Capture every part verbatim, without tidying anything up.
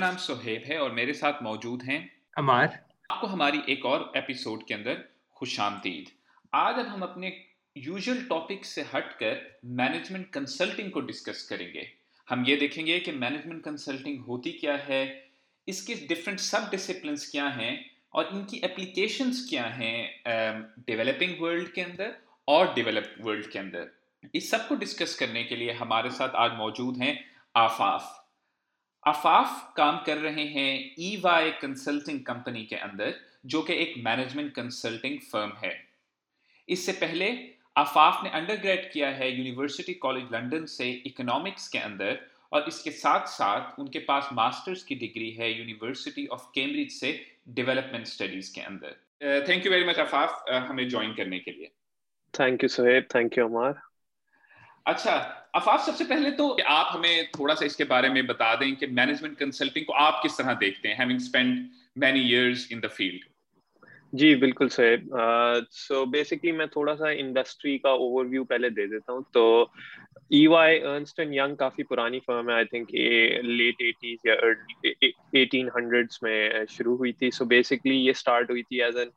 नाम सुहेब है और मेरे साथ मौजूद हैं अमार। आपको हमारी एक और एपिसोड के अंदर खुशामदीद। आज अब हम अपने यूजुअल टॉपिक से हटकर मैनेजमेंट कंसल्टिंग को डिस्कस करेंगे। हम ये देखेंगे कि मैनेजमेंट कंसल्टिंग होती क्या है, इसके डिफरेंट सब डिसिप्लिन्स क्या हैं और इनकी एप्लीकेशंस क्या हैं डेवलपिंग वर्ल्ड के अंदर और डेवलप्ड वर्ल्ड के अंदर। इस सब को डिस्कस करने के लिए हमारे साथ आज मौजूद हैं आफाफ। आफाफ काम कर रहे हैं ई वाई कंसल्टिंग कंपनी के अंदर, जो कि एक मैनेजमेंट कंसल्टिंग फर्म है। इससे पहले आफाफ ने अंडरग्रेड किया है यूनिवर्सिटी कॉलेज लंदन से इकोनॉमिक्स के अंदर और इसके साथ साथ उनके पास मास्टर्स की डिग्री है यूनिवर्सिटी ऑफ कैम्ब्रिज से डेवलपमेंट स्टडीज के अंदर। Thank you very much Afaf हमें ज्वाइन करने के लिए। Thank you Suhaib. Thank you Amar. अच्छा आफाफ, सबसे पहले तो आप हमें थोड़ा सा इसके बारे में बता दें कि मैनेजमेंट कंसल्टिंग को आप किस तरह देखते हैं, having spent many years in the field. जी बिल्कुल सर। सो बेसिकली मैं थोड़ा सा इंडस्ट्री का ओवरव्यू पहले दे देता हूँ। तो E Y Ernst and Young काफ़ी पुरानी फर्म है। आई थिंक ये लेट एटीज़ या एटीन हंड्रेड्स में शुरू हुई थी। सो so बेसिकली ये स्टार्ट हुई थी एज एन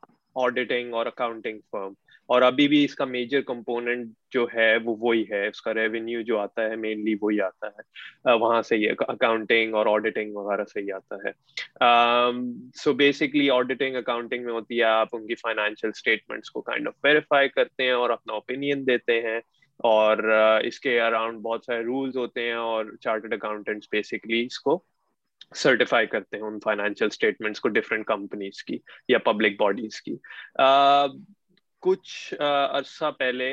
ऑडिटिंग और अकाउंटिंग फर्म, और अभी भी इसका मेजर कंपोनेंट जो है वो वही है, उसका रेवेन्यू जो आता है मेनली वही आता है, वहाँ से ये अकाउंटिंग और ऑडिटिंग वगैरह से ही आता है। सो बेसिकली ऑडिटिंग अकाउंटिंग में होती है, आप उनकी फाइनेंशियल स्टेटमेंट्स को काइंड ऑफ वेरीफाई करते हैं और अपना ओपिनियन देते हैं, और uh, इसके अराउंड बहुत सारे रूल्स होते हैं और चार्टर्ड अकाउंटेंट्स बेसिकली इसको सर्टिफाई करते हैं उन फाइनेंशियल स्टेटमेंट्स को डिफरेंट कंपनीज की या पब्लिक बॉडीज की। uh, कुछ अरसा पहले,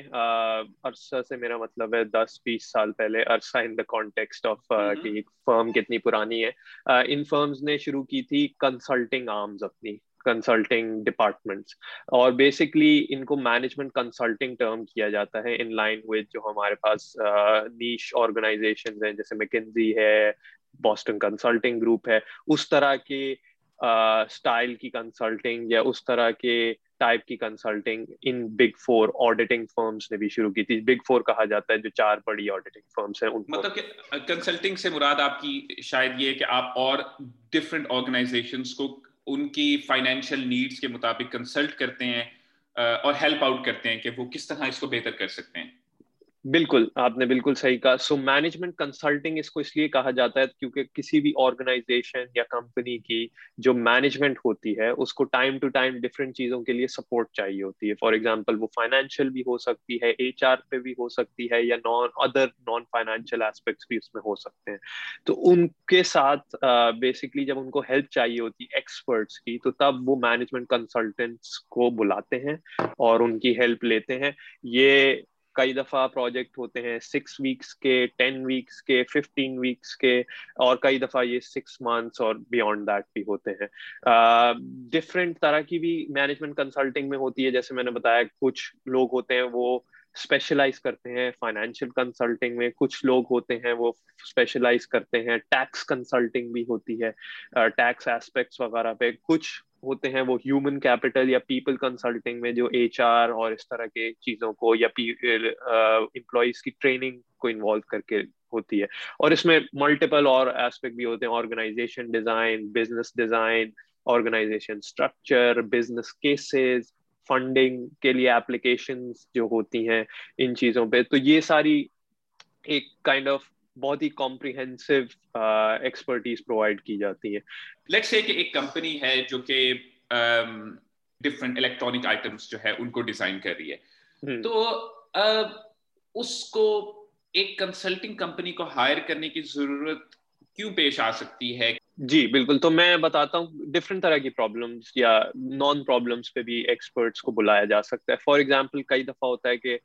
अरसा से मेरा मतलब है दस बीस साल पहले, अरसा इन द कॉन्टेक्स्ट ऑफ कि फर्म कितनी पुरानी है। इन फर्म्स ने शुरू की थी कंसल्टिंग आर्म्स अपनी, कंसल्टिंग डिपार्टमेंट्स, और बेसिकली इनको मैनेजमेंट कंसल्टिंग टर्म किया जाता है इन लाइन विद जो हमारे पास नीश ऑर्गेनाइजेशंस हैं जैसे मैकिन्जी है, बॉस्टन कंसल्टिंग ग्रुप है, उस तरह के स्टाइल की कंसल्टिंग या उस तरह के टाइप की कंसल्टिंग इन बिग फोर ऑडिटिंग फर्म्स ने भी शुरू की थी। बिग फोर कहा जाता है जो चार बड़ी ऑडिटिंग फर्म्स हैं उनको। मतलब कि कंसल्टिंग से मुराद आपकी शायद ये है कि आप और डिफरेंट ऑर्गेनाइजेशंस को उनकी फाइनेंशियल नीड्स के मुताबिक कंसल्ट करते हैं और हेल्प आउट करते हैं कि वो किस तरह इसको बेहतर कर सकते हैं। बिल्कुल, आपने बिल्कुल सही कहा। सो मैनेजमेंट कंसल्टिंग इसको इसलिए कहा जाता है क्योंकि किसी भी ऑर्गेनाइजेशन या कंपनी की जो मैनेजमेंट होती है उसको टाइम टू टाइम डिफरेंट चीज़ों के लिए सपोर्ट चाहिए होती है। फॉर एग्जांपल वो फाइनेंशियल भी हो सकती है, एचआर पे भी हो सकती है, या non other non financial aspects भी उसमें हो सकते हैं। तो उनके साथ बेसिकली uh, जब उनको हेल्प चाहिए होती है एक्सपर्ट्स की, तो तब वो मैनेजमेंट कंसल्टेंट्स को बुलाते हैं और उनकी हेल्प लेते हैं। ये कई दफ़ा प्रोजेक्ट होते हैं सिक्स वीक्स के, टेन वीक्स के, फिफ्टीन वीक्स के, और कई दफ़ा ये सिक्स मंथ्स और बियॉन्ड दैट भी होते हैं। डिफरेंट uh, तरह की भी मैनेजमेंट कंसल्टिंग में होती है। जैसे मैंने बताया कुछ लोग होते हैं वो स्पेशलाइज करते हैं फाइनेंशियल कंसल्टिंग में, कुछ लोग होते हैं वो स्पेशलाइज करते हैं टैक्स कंसल्टिंग भी होती है, टैक्स एस्पेक्ट्स वगैरह पे, कुछ होते हैं वो ह्यूमन कैपिटल या पीपल कंसल्टिंग में जो एचआर और इस तरह के चीज़ों को या एम्प्लॉइज की ट्रेनिंग को इन्वॉल्व करके होती है। और इसमें मल्टीपल और एस्पेक्ट भी होते हैं, organisation design, business design, organisation structure, business cases, funding के लिए एप्लीकेशंस जो होती हैं, इन चीज़ों पे। तो ये सारी एक काइंड ऑफ बहुत ही कॉम्प्रिहेंसिव एक्सपर्टीज प्रोवाइड की जाती है। लेट्स से कि एक कंपनी है जो कि डिफरेंट इलेक्ट्रॉनिक आइटम्स जो है उनको डिजाइन कर रही है, हुँ. तो uh, उसको एक कंसल्टिंग कंपनी को हायर करने की जरूरत क्यों पेश आ सकती है? जी बिल्कुल। तो मैं बताता हूँ डिफरेंट तरह की प्रॉब्लम्स या नॉन प्रॉब्लम्स पे भी एक्सपर्ट्स को बुलाया जा सकता है। फॉर एग्जांपल कई दफ़ा होता है कि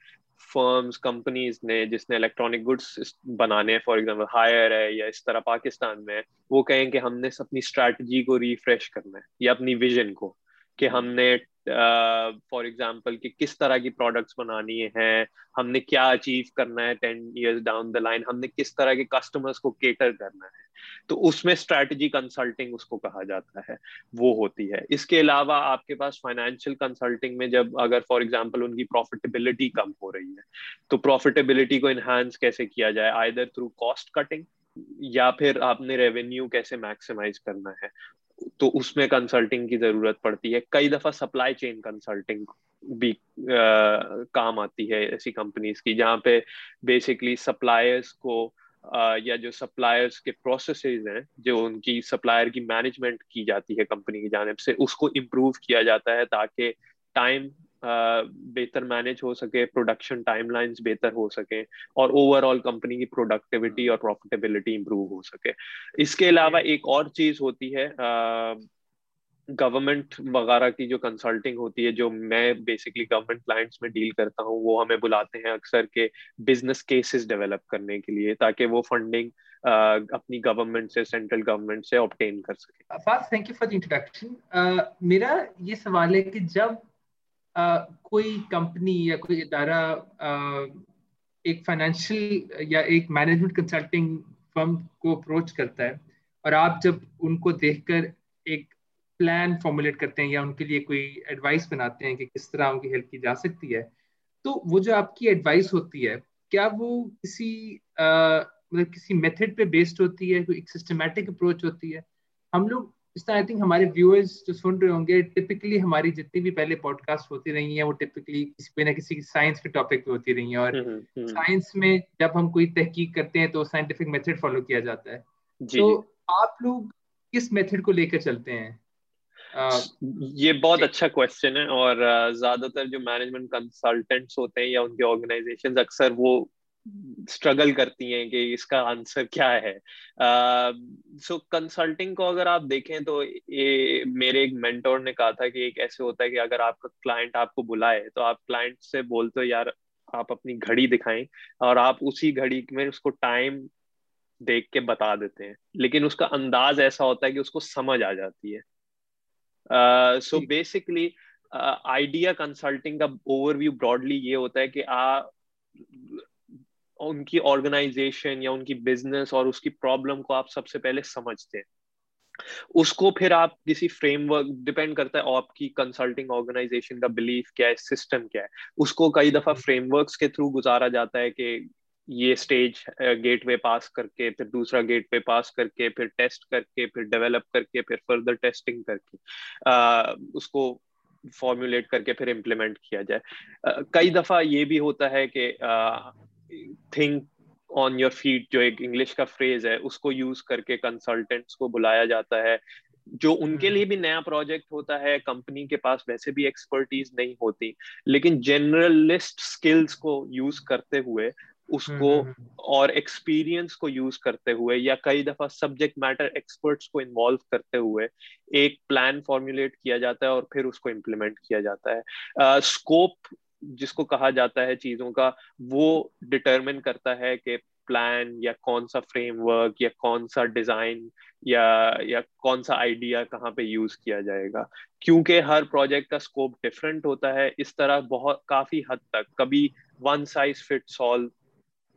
फर्म्स कंपनीज ने जिसने इलेक्ट्रॉनिक गुड्स बनाने हैं, फॉर एग्जांपल हायर है या इस तरह पाकिस्तान में, वो कहें कि हमने अपनी स्ट्रैटेजी को रिफ्रेश करना है या अपनी विजन को, कि हमने फॉर एग्जांपल कि किस तरह की प्रोडक्ट्स बनानी है, हमने क्या अचीव करना है ten years down the line, हमने किस तरह के कस्टमर्स को केटर करना है। तो उसमें स्ट्रैटेजी कंसल्टिंग उसको कहा जाता है, वो होती है। इसके अलावा आपके पास फाइनेंशियल कंसल्टिंग में जब अगर फॉर एग्जांपल उनकी प्रॉफिटेबिलिटी कम हो रही है, तो प्रॉफिटेबिलिटी को इन्हांस कैसे किया जाए, आइदर थ्रू कॉस्ट कटिंग या फिर आपने रेवेन्यू कैसे मैक्सिमाइज करना है, तो उसमें कंसल्टिंग की जरूरत पड़ती है। कई दफा सप्लाई चेन कंसल्टिंग भी आ, काम आती है ऐसी कंपनीज की, जहाँ पे बेसिकली सप्लायर्स को आ, या जो सप्लायर्स के प्रोसेसेस हैं, जो उनकी सप्लायर की मैनेजमेंट की जाती है कंपनी की जानिब से, उसको इम्प्रूव किया जाता है ताकि टाइम बेहतर मैनेज हो सके, प्रोडक्शन टाइमलाइंस बेहतर हो सके और ओवरऑल कंपनी की प्रोडक्टिविटी और प्रॉफिटेबिलिटी इंप्रूव हो सके। इसके अलावा एक और चीज होती है गवर्नमेंट वगैरह की जो कंसल्टिंग होती है, जो मैं बेसिकली गवर्नमेंट क्लाइंट्स में डील करता हूँ, वो हमें बुलाते हैं अक्सर के बिजनेस केसेस डेवलप करने के लिए, ताकि वो फंडिंग Uh, अपनी गवर्नमेंट से, सेंट्रल गवर्नमेंट से ऑब्टेन कर सके। फास्ट, thank you for the introduction. मेरा ये सवाल है कि जब uh, कोई कंपनी या कोई इदारा uh, एक फाइनेंशियल या एक मैनेजमेंट कंसल्टिंग फर्म को अप्रोच करता है और आप जब उनको देखकर एक प्लान फॉर्मुलेट करते हैं या उनके लिए कोई एडवाइस बनाते हैं कि किस तरह उनकी हेल्प की जा सकती है, तो वो जो आपकी एडवाइस होती है, क्या वो किसी uh, मतलब किसी मेथड पे बेस्ड होती है, कोई एक सिस्टमैटिक अप्रोच होती है? हम लोग इस तरह, आई थिंक हमारे व्यूअर्स जो सुन रहे होंगे, टिपिकली हमारी जितनी भी पहले पॉडकास्ट होती रही हैं वो टिपिकली कोई ना किसी साइंस के टॉपिक पे होती रही हैं, और साइंस में जब हम कोई तहकीक करते हैं तो साइंटिफिक मेथड फॉलो किया जाता है। तो आप लोग किस मेथड को लेकर चलते हैं? Uh, ये बहुत अच्छा क्वेश्चन है, और ज्यादातर जो मैनेजमेंट कंसल्टेंट्स होते हैं या उनके ऑर्गेनाइजेशंस अक्सर वो स्ट्रगल करती हैं कि इसका आंसर क्या है। सो uh, कंसल्टिंग so को अगर आप देखें तो ये मेरे एक मेंटोर ने कहा था कि एक ऐसे होता है कि अगर आपका क्लाइंट आपको बुलाए तो आप क्लाइंट से बोलते हो यार आप अपनी घड़ी दिखाएं, और आप उसी घड़ी में उसको टाइम देख के बता देते हैं, लेकिन उसका अंदाज ऐसा होता है कि उसको समझ आ जाती है। सो बेसिकली आइडिया कंसल्टिंग का ओवरव्यू ब्रॉडली ये होता है कि आ उनकी ऑर्गेनाइजेशन या उनकी बिजनेस और उसकी प्रॉब्लम को आप सबसे पहले समझते हैं, उसको फिर आप किसी फ्रेमवर्क, डिपेंड करता है आपकी कंसल्टिंग ऑर्गेनाइजेशन का बिलीफ क्या है, सिस्टम क्या है, उसको कई दफा फ्रेमवर्क्स के थ्रू गुजारा जाता है कि ये स्टेज गेटवे पास करके, फिर दूसरा गेटवे पास करके, फिर टेस्ट करके, फिर डेवलप करके, फिर फर्दर टेस्टिंग करके आ, उसको फॉर्मुलेट करके फिर इम्प्लीमेंट किया जाए। आ, कई दफा ये भी होता है कि आ, थिंक ऑन योर फीट, जो एक इंग्लिश का फ्रेज है, उसको यूज करके कंसल्टेंट्स को बुलाया जाता है, जो उनके लिए भी नया प्रोजेक्ट होता है, कंपनी के पास वैसे भी एक्सपर्टीज नहीं होती, लेकिन जनरलिस्ट स्किल्स को यूज करते हुए उसको और एक्सपीरियंस को यूज करते हुए या कई दफा सब्जेक्ट मैटर एक्सपर्ट्स को इन्वॉल्व करते हुए एक प्लान फॉर्मुलेट किया जाता है और फिर उसको इम्प्लीमेंट किया जाता है। स्कोप uh, जिसको कहा जाता है चीजों का, वो डिटरमिन करता है कि प्लान या कौन सा फ्रेमवर्क या कौन सा डिजाइन या या कौन सा आइडिया कहाँ पे यूज किया जाएगा, क्योंकि हर प्रोजेक्ट का स्कोप डिफरेंट होता है। इस तरह बहुत काफी हद तक कभी वन साइज फिट्स ऑल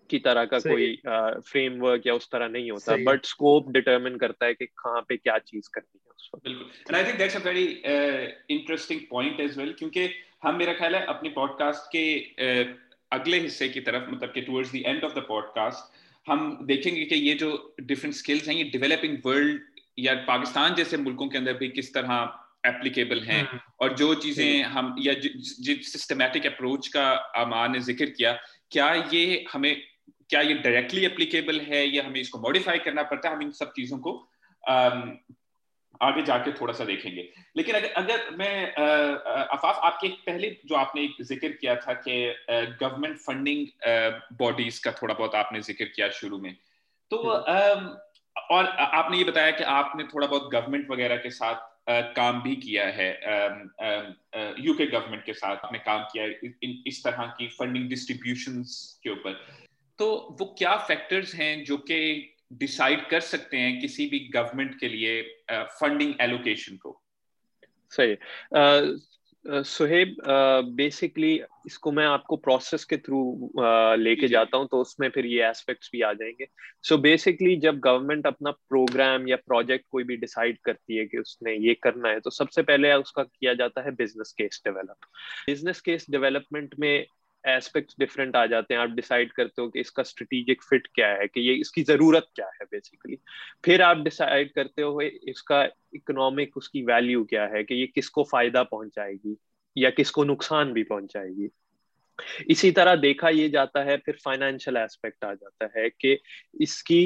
की तरह का कोई फ्रेमवर्क uh, या उस तरह नहीं होता, बट स्कोप डिटरमिन करता है कि कहाँ पे क्या चीज करनी है उस वक्त। बिल्कुल, and I think that's a very interesting point as well, क्योंकि हम, मेरा ख्याल है, अपने पॉडकास्ट के अगले हिस्से की तरफ, मतलब कि towards the end of the podcast, हम देखेंगे कि ये जो डिफरेंट स्किल्स हैं ये डेवलपिंग वर्ल्ड या पाकिस्तान जैसे मुल्कों के अंदर भी किस तरह एप्लीकेबल हैं, और जो चीज़ें हम या जिस सिस्टमेटिक अप्रोच का अमान ने जिक्र किया, क्या ये हमें क्या ये डायरेक्टली एप्लीकेबल है या हमें इसको मॉडिफाई करना पड़ता है। हम इन सब चीज़ों को um, आगे जाके थोड़ा सा देखेंगे। लेकिन अगर अगर मैं आफाफ, आपके पहले जो आपने एक जिक्र किया था कि गवर्नमेंट फंडिंग बॉडीज का थोड़ा बहुत आपने जिक्र किया शुरू में, तो आ, और आपने ये बताया कि आपने थोड़ा बहुत गवर्नमेंट वगैरह के साथ आ, काम भी किया है, यूके गवर्नमेंट के साथ आपने काम किया है इन, इस तरह की फंडिंग डिस्ट्रीब्यूशंस के ऊपर। तो वो क्या फैक्टर्स हैं जो कि डिसाइड कर सकते हैं किसी भी गवर्नमेंट के लिए फंडिंग uh, एलोकेशन को? सही सुहेब, बेसिकली इसको मैं आपको प्रोसेस के थ्रू uh, लेके जाता हूं, तो उसमें फिर ये एस्पेक्ट्स भी आ जाएंगे। सो so बेसिकली जब गवर्नमेंट अपना प्रोग्राम या प्रोजेक्ट कोई भी डिसाइड करती है कि उसने ये करना है, तो सबसे पहले उसका किया जाता है business case develop. Business case development में एस्पेक्ट्स डिफरेंट आ जाते हैं, आप डिसाइड करते हो कि इसका स्ट्रेटेजिक फिट क्या है, कि ये इसकी ज़रूरत क्या है बेसिकली, फिर आप डिसाइड करते हो इसका इकोनॉमिक उसकी वैल्यू क्या है, कि ये किसको फ़ायदा पहुंचाएगी या किसको नुकसान भी पहुंचाएगी। इसी तरह देखा ये जाता है, फिर फाइनेंशियल एस्पेक्ट आ जाता है कि इसकी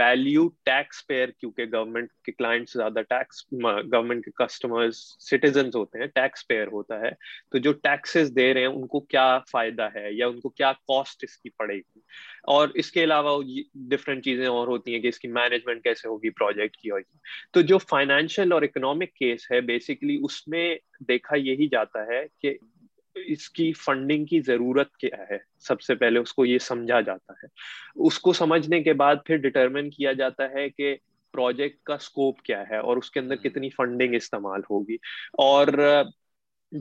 वैल्यू टैक्स पेयर, क्योंकि गवर्नमेंट के क्लाइंट्स ज्यादा टैक्स, गवर्नमेंट के कस्टमर्स सिटीजन्स होते हैं, टैक्स पेयर होता है, तो जो टैक्सेस दे रहे हैं उनको क्या फायदा है या उनको क्या कॉस्ट इसकी पड़ेगी। और इसके अलावा डिफरेंट चीजें और होती हैं कि इसकी मैनेजमेंट कैसे होगी, प्रोजेक्ट की होगी। तो जो फाइनेंशियल और इकोनॉमिक केस है बेसिकली उसमें देखा यही जाता है कि इसकी फंडिंग की जरूरत क्या है, सबसे पहले उसको ये समझा जाता है। उसको समझने के बाद फिर डिटरमिन किया जाता है कि प्रोजेक्ट का स्कोप क्या है और उसके अंदर कितनी फंडिंग इस्तेमाल होगी। और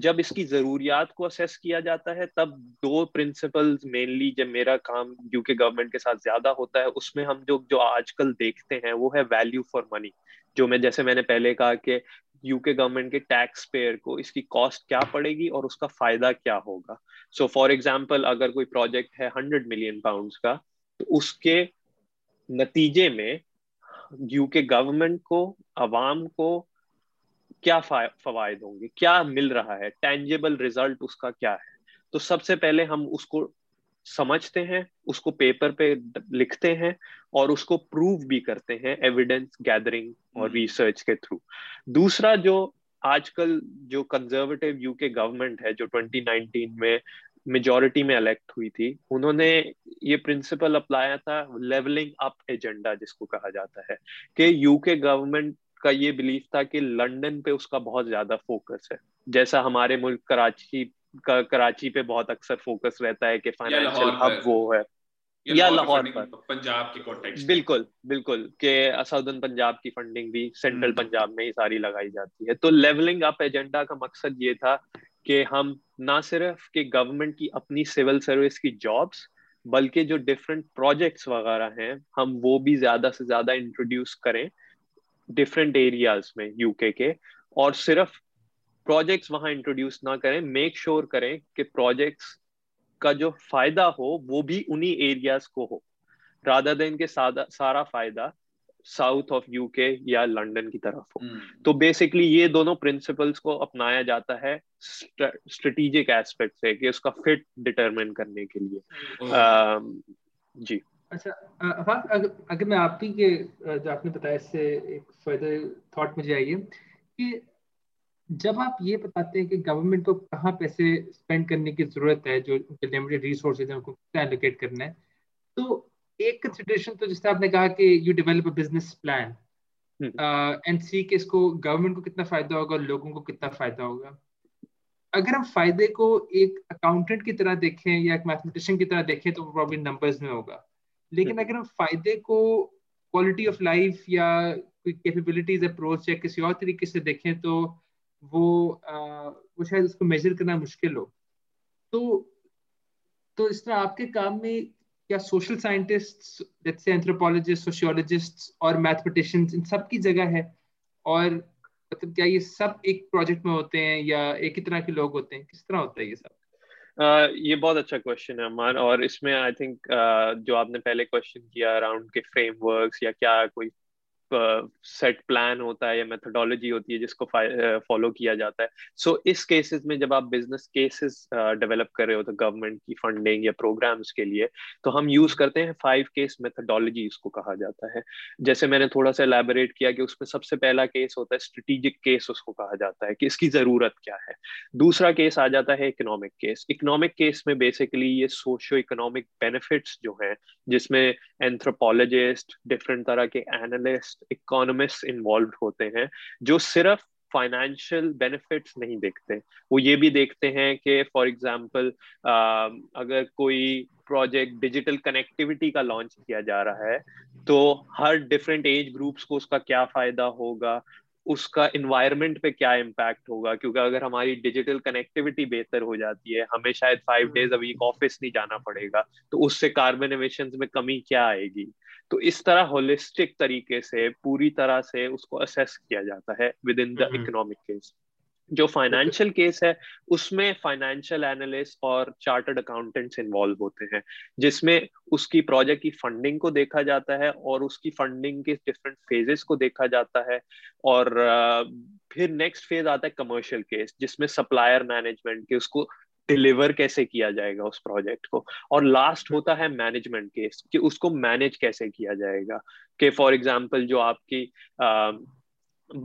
जब इसकी ज़रूरियात को असेस किया जाता है तब दो प्रिंसिपल्स मेनली, जब मेरा काम यूके गवर्नमेंट के साथ ज़्यादा होता है उसमें हम जो जो आजकल देखते हैं वो है वैल्यू फॉर मनी, जो मैं जैसे मैंने पहले कहा कि यूके गवर्नमेंट के टैक्स पेयर को इसकी कॉस्ट क्या पड़ेगी और उसका फ़ायदा क्या होगा। सो फॉर एग्जांपल अगर कोई प्रोजेक्ट है हंड्रेड मिलियन पाउंड्स का, तो उसके नतीजे में यूके गवर्नमेंट को, आवाम को क्या फवायद होंगे, क्या मिल रहा है, टेंजेबल रिजल्ट उसका क्या है। तो सबसे पहले हम उसको समझते हैं, उसको पेपर पे लिखते हैं और उसको प्रूव भी करते हैं एविडेंस गैदरिंग और रिसर्च के थ्रू। दूसरा जो आजकल जो कंजर्वेटिव यूके गवर्नमेंट है, जो ट्वेंटी नाइनटीन में मेजॉरिटी में इलेक्ट हुई थी, उन्होंने ये प्रिंसिपल अपनाया था लेवलिंग अप एजेंडा, जिसको कहा जाता है कि यूके गवर्नमेंट का ये बिलीफ था कि लंदन पे उसका बहुत ज्यादा फोकस है, जैसा हमारे मुल्क कराची का, कराची पे बहुत अक्सर फोकस रहता है कि फाइनेंशियल हब वो है, या लाहौर पर, पंजाब के कॉन्टेक्स्ट, बिल्कुल बिल्कुल, के साउदर्न पंजाब की फंडिंग भी सेंट्रल पंजाब में ही सारी लगाई जाती है। तो लेवलिंग अप एजेंडा का मकसद ये था कि हम ना सिर्फ कि गवर्नमेंट की अपनी सिविल सर्विस की जॉब्स, बल्कि जो डिफरेंट प्रोजेक्ट्स वगैरह हैं हम वो भी ज्यादा से ज्यादा इंट्रोड्यूस करें डिफरेंट एरियाज में यूके के, और सिर्फ प्रोजेक्ट्स वहाँ इंट्रोड्यूस ना करें, मेक श्योर करें कि प्रोजेक्ट्स का जो फायदा हो वो भी उन्हीं एरियाज को हो, रादर देन के सारा फायदा साउथ ऑफ यूके या लंदन की तरफ हो। hmm. तो बेसिकली ये दोनों प्रिंसिपल्स को अपनाया जाता है स्ट्रेटेजिक एस्पेक्ट से, कि उसका फिट डिटरमिन करने के लिए। oh. आ, जी अच्छा, अगर अगर मैं आपकी के जो आपने बताया इससे एक फर्दर थॉट मुझे आई है कि जब आप ये बताते हैं कि गवर्नमेंट को कहाँ पैसे स्पेंड करने की ज़रूरत है, जो उनके लिमिटेड रिसोर्सेज हैं उनको क्या एलोकेट करना है, तो एक कंसिडरेशन तो जैसे आपने कहा कि you develop a business plan and see के इसको गवर्नमेंट को कितना फ़ायदा होगा, लोगों को कितना फ़ायदा होगा। अगर हम फ़ायदे को एक अकाउंटेंट की तरह देखें या एक मैथमेटिशियन की तरह देखें तो वो प्रॉब्लम नंबर्स में होगा, लेकिन अगर हम फायदे को क्वालिटी ऑफ लाइफ या कोई कैपेबिलिटीज अप्रोच या किसी और तरीके से देखें तो वो आ, वो शायद उसको मेजर करना मुश्किल हो। तो तो इस तरह आपके काम में क्या social scientists, let's say anthropologist, sociologists और मैथमेटिशियंस, इन सब की जगह है, और मतलब क्या ये सब एक प्रोजेक्ट में होते हैं या एक ही तरह के लोग होते हैं, किस तरह होता है ये सब? Uh, ये बहुत अच्छा क्वेश्चन है अमन, और इसमें आई थिंक uh, जो आपने पहले क्वेश्चन किया अराउंड के फ्रेमवर्क्स या क्या कोई सेट uh, प्लान होता है या मेथोडोलॉजी होती है जिसको फॉलो uh, किया जाता है। सो so, इस केसेस में जब आप बिजनेस केसेस डेवलप कर रहे हो तो गवर्नमेंट की फंडिंग या प्रोग्राम्स के लिए, तो हम यूज़ करते हैं फाइव केस मेथोडोलॉजी, इसको कहा जाता है। जैसे मैंने थोड़ा सा एलैबोरेट किया कि उसमें सबसे पहला केस होता है स्ट्रेटेजिक केस, उसको कहा जाता है कि इसकी ज़रूरत क्या है। दूसरा केस आ जाता है इकोनॉमिक केस। इकोनॉमिक केस में बेसिकली ये सोशियो इकोनॉमिक बेनिफिट्स जो हैं, जिसमें एंथ्रोपोलॉजिस्ट, डिफरेंट तरह के एनालिस्ट, इकोनॉमिस्ट इन्वॉल्व होते हैं, जो सिर्फ फाइनेंशियल बेनिफिट्स नहीं देखते, वो ये भी देखते हैं कि फॉर एग्जांपल अगर कोई प्रोजेक्ट डिजिटल कनेक्टिविटी का लॉन्च किया जा रहा है तो हर डिफरेंट एज ग्रुप्स को उसका क्या फायदा होगा, उसका इन्वायरमेंट पे क्या इम्पैक्ट होगा, क्योंकि अगर हमारी डिजिटल कनेक्टिविटी बेहतर हो जाती है, हमें शायद five days a week office नहीं जाना पड़ेगा, तो उससे कार्बन एमिशंस में कमी क्या आएगी। तो इस तरह होलिस्टिक तरीके से पूरी तरह से उसको असेस किया जाता है within the economic case. जो फाइनेंशियल केस है उसमें फाइनेंशियल एनालिस्ट और चार्टर्ड अकाउंटेंट्स इन्वॉल्व होते हैं, जिसमें उसकी प्रोजेक्ट की फंडिंग को देखा जाता है और उसकी फंडिंग के डिफरेंट फेजेस को देखा जाता है। और फिर नेक्स्ट फेज आता है कमर्शियल केस, जिसमें सप्लायर मैनेजमेंट के उसको डिलीवर कैसे किया जाएगा उस प्रोजेक्ट को, और लास्ट होता है मैनेजमेंट केस कि उसको मैनेज कैसे किया जाएगा, कि फॉर एग्जांपल जो आपकी आ,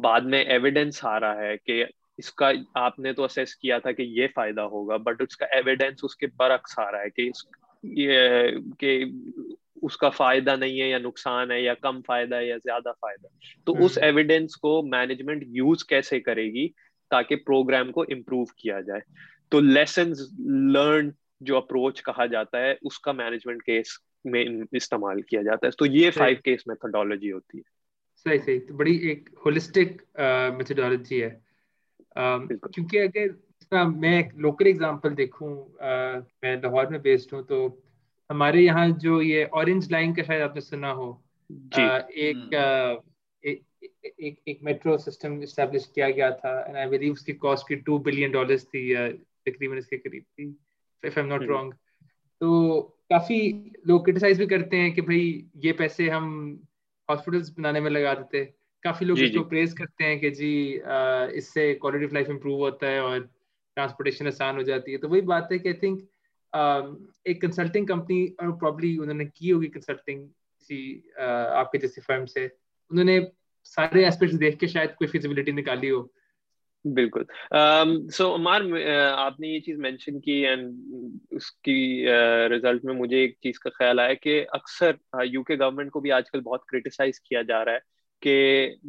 बाद में एविडेंस आ रहा है कि इसका आपने तो असेस किया था कि ये फायदा होगा, बट उसका एविडेंस उसके बरक्स आ रहा है कि ये कि उसका फायदा नहीं है या नुकसान है या कम फायदा है या ज्यादा फायदा, तो उस एविडेंस को मैनेजमेंट यूज कैसे करेगी ताकि प्रोग्राम को इम्प्रूव किया जाए। तो लेसन्स लर्न जो अप्रोच कहा जाता है उसका मैनेजमेंट केस में इस्तेमाल किया जाता है। तो ये फाइव केस मेथोडोलॉजी होती है। सही सही, तो बड़ी एक होलिस्टिक मेथोडोलॉजी है। Um, क्योंकि अगर मैं एक लोकल एग्जांपल देखूं, uh, मैं लाहौर में बेस्ड हूं, तो हमारे यहाँ जो ये ऑरेंज लाइन का शायद आपने सुना हो, uh, एक, uh, एक, एक एक एक मेट्रो सिस्टम इस्टेब्लिश किया गया था, एंड आई बिलीव उसकी कॉस्ट की टू बिलियन डॉलर्स थी, तकरीबन इसके करीब थी if I am not wrong. तो काफी लोग क्रिटिसाइज भी करते हैं कि भाई ये पैसे हम हॉस्पिटल्स बनाने में लगा देते, काफी लोग इसको प्रेज करते हैं कि जी इससे क्वालिटी ऑफ लाइफ इंप्रूव होता है और ट्रांसपोर्टेशन आसान हो जाती है। तो वही बात है कि आई थिंक एक कंसल्टिंग कंपनी, और प्रॉब्ली उन्होंने की होगी कंसल्टिंग किसी आपके जैसे फर्म से, उन्होंने सारे एस्पेक्ट्स देख के शायद कोई फिजिबिलिटी निकाली हो। बिल्कुल। सो अमर, आपने ये चीज़ मेंशन की एंड उसकी रिजल्ट में मुझे एक चीज़ का ख्याल आया कि अक्सर यूके गवर्नमेंट को भी आजकल बहुत क्रिटिसाइज किया जा रहा है के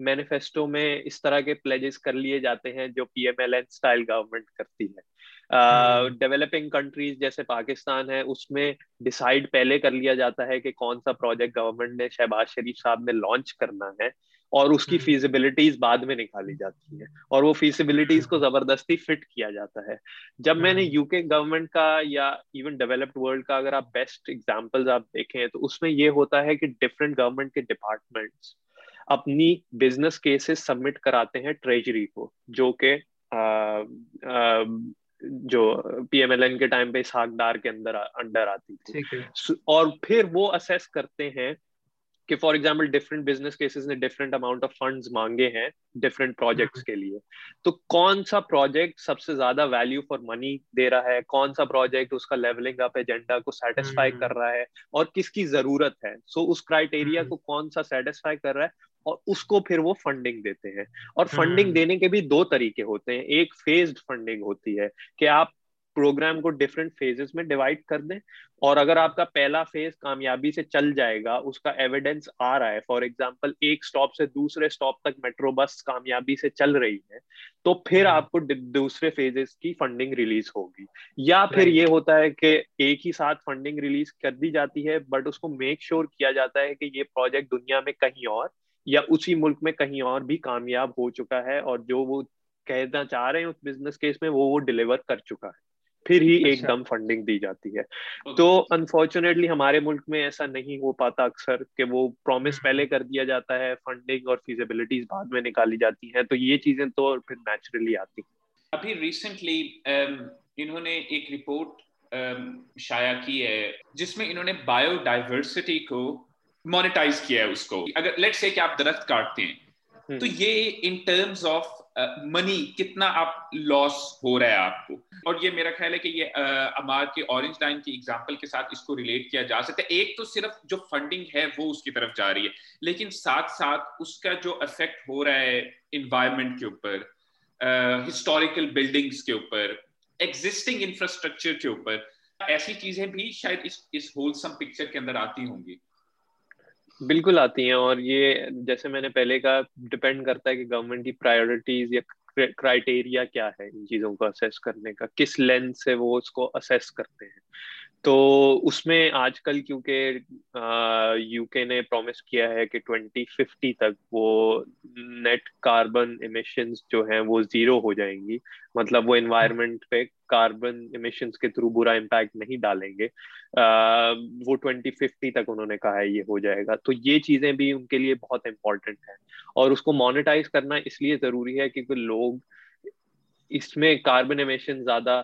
मैनिफेस्टो में इस तरह के प्लेजेस कर लिए जाते हैं जो पीएमएलएन स्टाइल गवर्नमेंट करती है। डेवलपिंग uh, कंट्रीज जैसे पाकिस्तान है, उसमें डिसाइड पहले कर लिया जाता है कि कौन सा प्रोजेक्ट गवर्नमेंट ने, शहबाज शरीफ साहब ने लॉन्च करना है, और उसकी फीजिबिलिटीज बाद में निकाली जाती है और वो फीजिबिलिटीज को जबरदस्ती फिट किया जाता है। जब मैंने यूके गवर्नमेंट का या इवन डेवलप्ड वर्ल्ड का अगर आप बेस्ट एग्जाम्पल्स आप देखें, तो उसमें ये होता है कि डिफरेंट गवर्नमेंट के डिपार्टमेंट्स अपनी बिजनेस केसेस सबमिट कराते हैं ट्रेजरी को, जो के जो पीएमएलएन के टाइम पे सागदार के अंदर अंडर आती थी, और फिर वो असेस करते हैं कि for example different business cases ने डिफरेंट अमाउंट ऑफ फंड्स मांगे हैं डिफरेंट प्रोजेक्ट्स के लिए, तो कौन सा प्रोजेक्ट सबसे ज्यादा वैल्यू फॉर मनी दे रहा है, कौन सा प्रोजेक्ट उसका लेवलिंग अप एजेंडा को सेटिस्फाई कर रहा है और किसकी जरूरत है, सो so, उस क्राइटेरिया को कौन सा सेटिस्फाई कर रहा है, और उसको फिर वो फंडिंग देते हैं। और फंडिंग देने के भी दो तरीके होते हैं। एक फेज्ड फंडिंग होती है कि आप प्रोग्राम को डिफरेंट फेजेस में डिवाइड कर दें, और अगर आपका पहला फेज कामयाबी से चल जाएगा, उसका एविडेंस आ रहा है, फॉर एग्जांपल एक स्टॉप से दूसरे स्टॉप तक मेट्रो बस कामयाबी से चल रही है, तो फिर आपको दूसरे फेजेस की फंडिंग रिलीज होगी। या फिर ये होता है कि एक ही साथ फंडिंग रिलीज कर दी जाती है, बट उसको मेक श्योर किया जाता है कि ये प्रोजेक्ट दुनिया में कहीं और या उसी मुल्क में कहीं और भी कामयाब हो चुका है, और जो वो कहना चाह रहे हैं उस बिजनेस केस में वो वो डिलीवर कर चुका है, फिर ही अच्छा। एकदम फंडिंग दी जाती है। तो अनफॉर्चुनेटली हमारे मुल्क में ऐसा नहीं हो पाता अक्सर, कि वो प्रॉमिस पहले कर दिया जाता है, फंडिंग और फिजिबिलिटीज बाद में निकाली जाती हैं, तो ये चीजें तो फिर नेचुरली आती हैं। अभी रिसेंटली इन्होंने एक रिपोर्ट शाया की है जिसमें इन्होंने बायोडाइवर्सिटी को मोनेटाइज किया है उसको। अगर लेट्स से कि आप दरख्त काटते हैं, तो ये इन टर्म्स ऑफ मनी कितना आप लॉस हो रहा है आपको, और ये मेरा ख्याल है कि ये अमार के ऑरेंज लाइन की एग्जांपल के साथ इसको रिलेट किया जा सकता है। एक तो सिर्फ जो फंडिंग है वो उसकी तरफ जा रही है, लेकिन साथ साथ उसका जो इफेक्ट हो रहा है इन्वायरमेंट के ऊपर, हिस्टोरिकल बिल्डिंग्स के ऊपर, एग्जिस्टिंग इंफ्रास्ट्रक्चर के ऊपर, ऐसी चीजें भी शायद इस इस होलसम पिक्चर के अंदर आती होंगी। बिल्कुल आती हैं, और ये जैसे मैंने पहले कहा डिपेंड करता है कि गवर्नमेंट की प्रायोरिटीज या क्राइटेरिया क्या है इन चीज़ों को असेस करने का, किस लेंस से वो उसको असेस करते हैं। तो उसमें आजकल क्योंकि यूके ने प्रॉमिस किया है कि ट्वेंटी फिफ्टी तक वो नेट कार्बन इमिशंस जो हैं वो ज़ीरो हो जाएंगी, मतलब वो एनवायरनमेंट पे कार्बन इमिशंस के थ्रू बुरा इम्पैक्ट नहीं डालेंगे, आ, वो ट्वेंटी फिफ्टी तक उन्होंने कहा है ये हो जाएगा। तो ये चीज़ें भी उनके लिए बहुत इम्पॉर्टेंट हैं, और उसको मोनेटाइज करना इसलिए ज़रूरी है क्योंकि लोग इसमें कार्बन एमिशन ज्यादा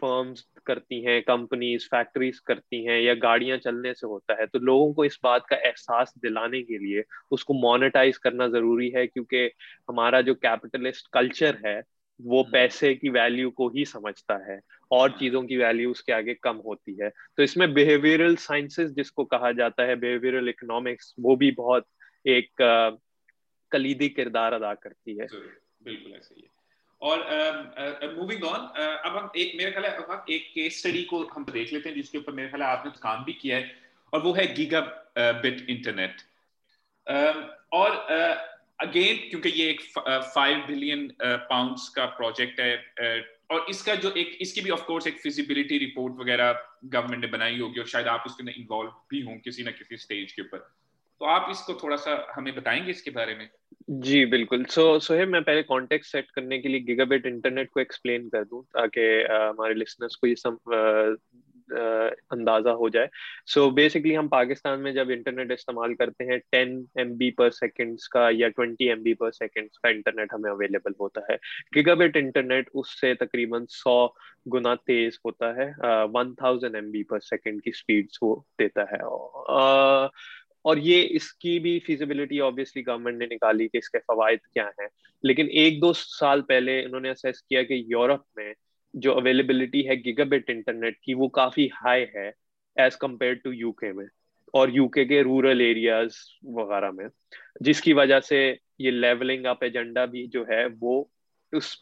फर्म्स करती हैं, कंपनीज फैक्ट्रीज करती हैं, या गाड़ियां चलने से होता है। तो लोगों को इस बात का एहसास दिलाने के लिए उसको मोनेटाइज करना जरूरी है, क्योंकि हमारा जो कैपिटलिस्ट कल्चर है वो पैसे की वैल्यू को ही समझता है और चीजों की वैल्यू उसके आगे कम होती है। तो इसमें बिहेवियरल साइंसेस जिसको कहा जाता है, बिहेवियरल इकोनॉमिक्स, वो भी बहुत एक uh, कलीदी किरदार अदा करती है। बिल्कुल ऐसा ही है। और moving uh, on uh, uh, अब हम एक मेरे ख्याल है अब हम एक केस स्टडी को हम देख लेते हैं जिसके ऊपर मेरे ख्याल है आपने काम भी किया है, और वो है गीगाबिट इंटरनेट। uh, और uh, अगेन क्योंकि ये एक फाइव बिलियन पाउंड्स का प्रोजेक्ट है uh, और इसका जो एक इसकी भी ऑफ कोर्स एक फिजिबिलिटी रिपोर्ट वगैरह गवर्नमेंट ने बनाई होगी और शायद आप उसके इन्वॉल्व भी हों किसी ना किसी स्टेज के ऊपर, तो आप इसको थोड़ा सा हमें बताएंगे इसके बारे में? जी बिल्कुल। सो सो है मैं पहले कॉन्टेक्स्ट सेट करने के लिए गीगाबिट इंटरनेट को एक्सप्लेन कर दूं ताकि हमारे लिसनर्स को ये सब अंदाजा हो जाए। सो बेसिकली हम पाकिस्तान में जब इंटरनेट इस्तेमाल करते हैं ten M B per seconds का या twenty M B per seconds का इंटरनेट हमें अवेलेबल होता है। गीगाबिट इंटरनेट उससे तकरीबन सौ गुना तेज होता है, one thousand M B per second की स्पीड्स वो देता है। uh, और ये इसकी भी फिजिबिलिटी ऑब्वियसली गवर्नमेंट ने निकाली कि इसके फवायद क्या हैं, लेकिन एक दो साल पहले इन्होंने असेस किया कि यूरोप में जो अवेलेबिलिटी है गीगाबिट इंटरनेट की वो काफ़ी हाई है एज़ कम्पेयर टू यूके में और यूके के रूरल एरियाज वगैरह में, जिसकी वजह से ये लेवलिंग अप एजेंडा भी जो है वो उस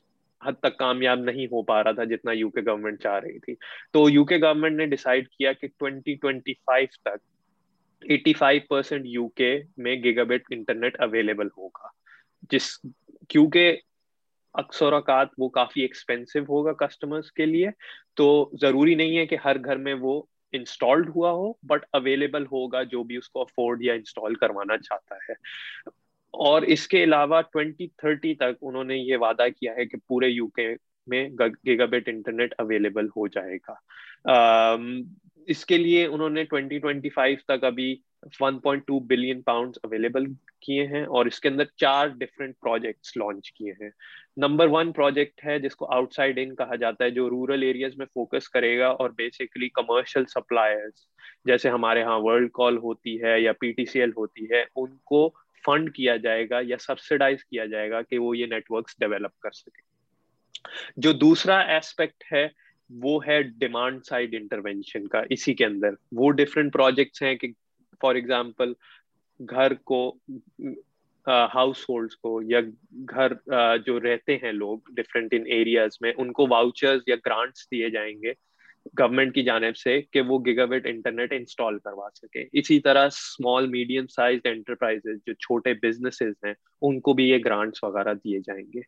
हद तक कामयाब नहीं हो पा रहा था जितना यूके गवर्नमेंट चाह रही थी। तो यूके गवर्नमेंट ने डिसाइड किया कि ट्वेंटी ट्वेंटी फाइव तक पचासी परसेंट यूके में गीगाबिट इंटरनेट अवेलेबल होगा, जिस क्योंकि अक्सर औकात वो काफ़ी एक्सपेंसिव होगा कस्टमर्स के लिए, तो ज़रूरी नहीं है कि हर घर में वो इंस्टॉल्ड हुआ हो, बट अवेलेबल होगा जो भी उसको अफोर्ड या इंस्टॉल करवाना चाहता है। और इसके अलावा ट्वेंटी थर्टी तक उन्होंने ये वादा किया है कि पूरे यूके में गीगाबिट इंटरनेट अवेलेबल हो जाएगा। um, इसके लिए उन्होंने ट्वेंटी ट्वेंटी फाइव तक अभी one point two billion pounds available किए हैं और इसके अंदर चार डिफरेंट प्रोजेक्ट्स लॉन्च किए हैं। नंबर वन प्रोजेक्ट है जिसको आउटसाइड इन कहा जाता है, जो रूरल एरियाज में फोकस करेगा और बेसिकली कमर्शियल सप्लायर्स जैसे हमारे यहाँ वर्ल्ड कॉल होती है या पी टी सी एल होती है, उनको फंड किया जाएगा या सब्सिडाइज किया जाएगा कि वो ये नेटवर्क्स डेवलप कर सके। जो दूसरा एस्पेक्ट है वो है डिमांड साइड इंटरवेंशन का। इसी के अंदर वो डिफरेंट प्रोजेक्ट्स हैं कि फॉर एग्जांपल घर को, हाउस होल्ड्स को या घर आ, जो रहते हैं लोग डिफरेंट इन एरियाज में, उनको वाउचर्स या ग्रांट्स दिए जाएंगे गवर्नमेंट की जानिब से कि वो गीगाबिट इंटरनेट इंस्टॉल करवा सके। इसी तरह स्मॉल मीडियम साइज एंटरप्राइजेज जो छोटे बिजनेसेस हैं उनको भी ये ग्रांट्स वगैरह दिए जाएंगे।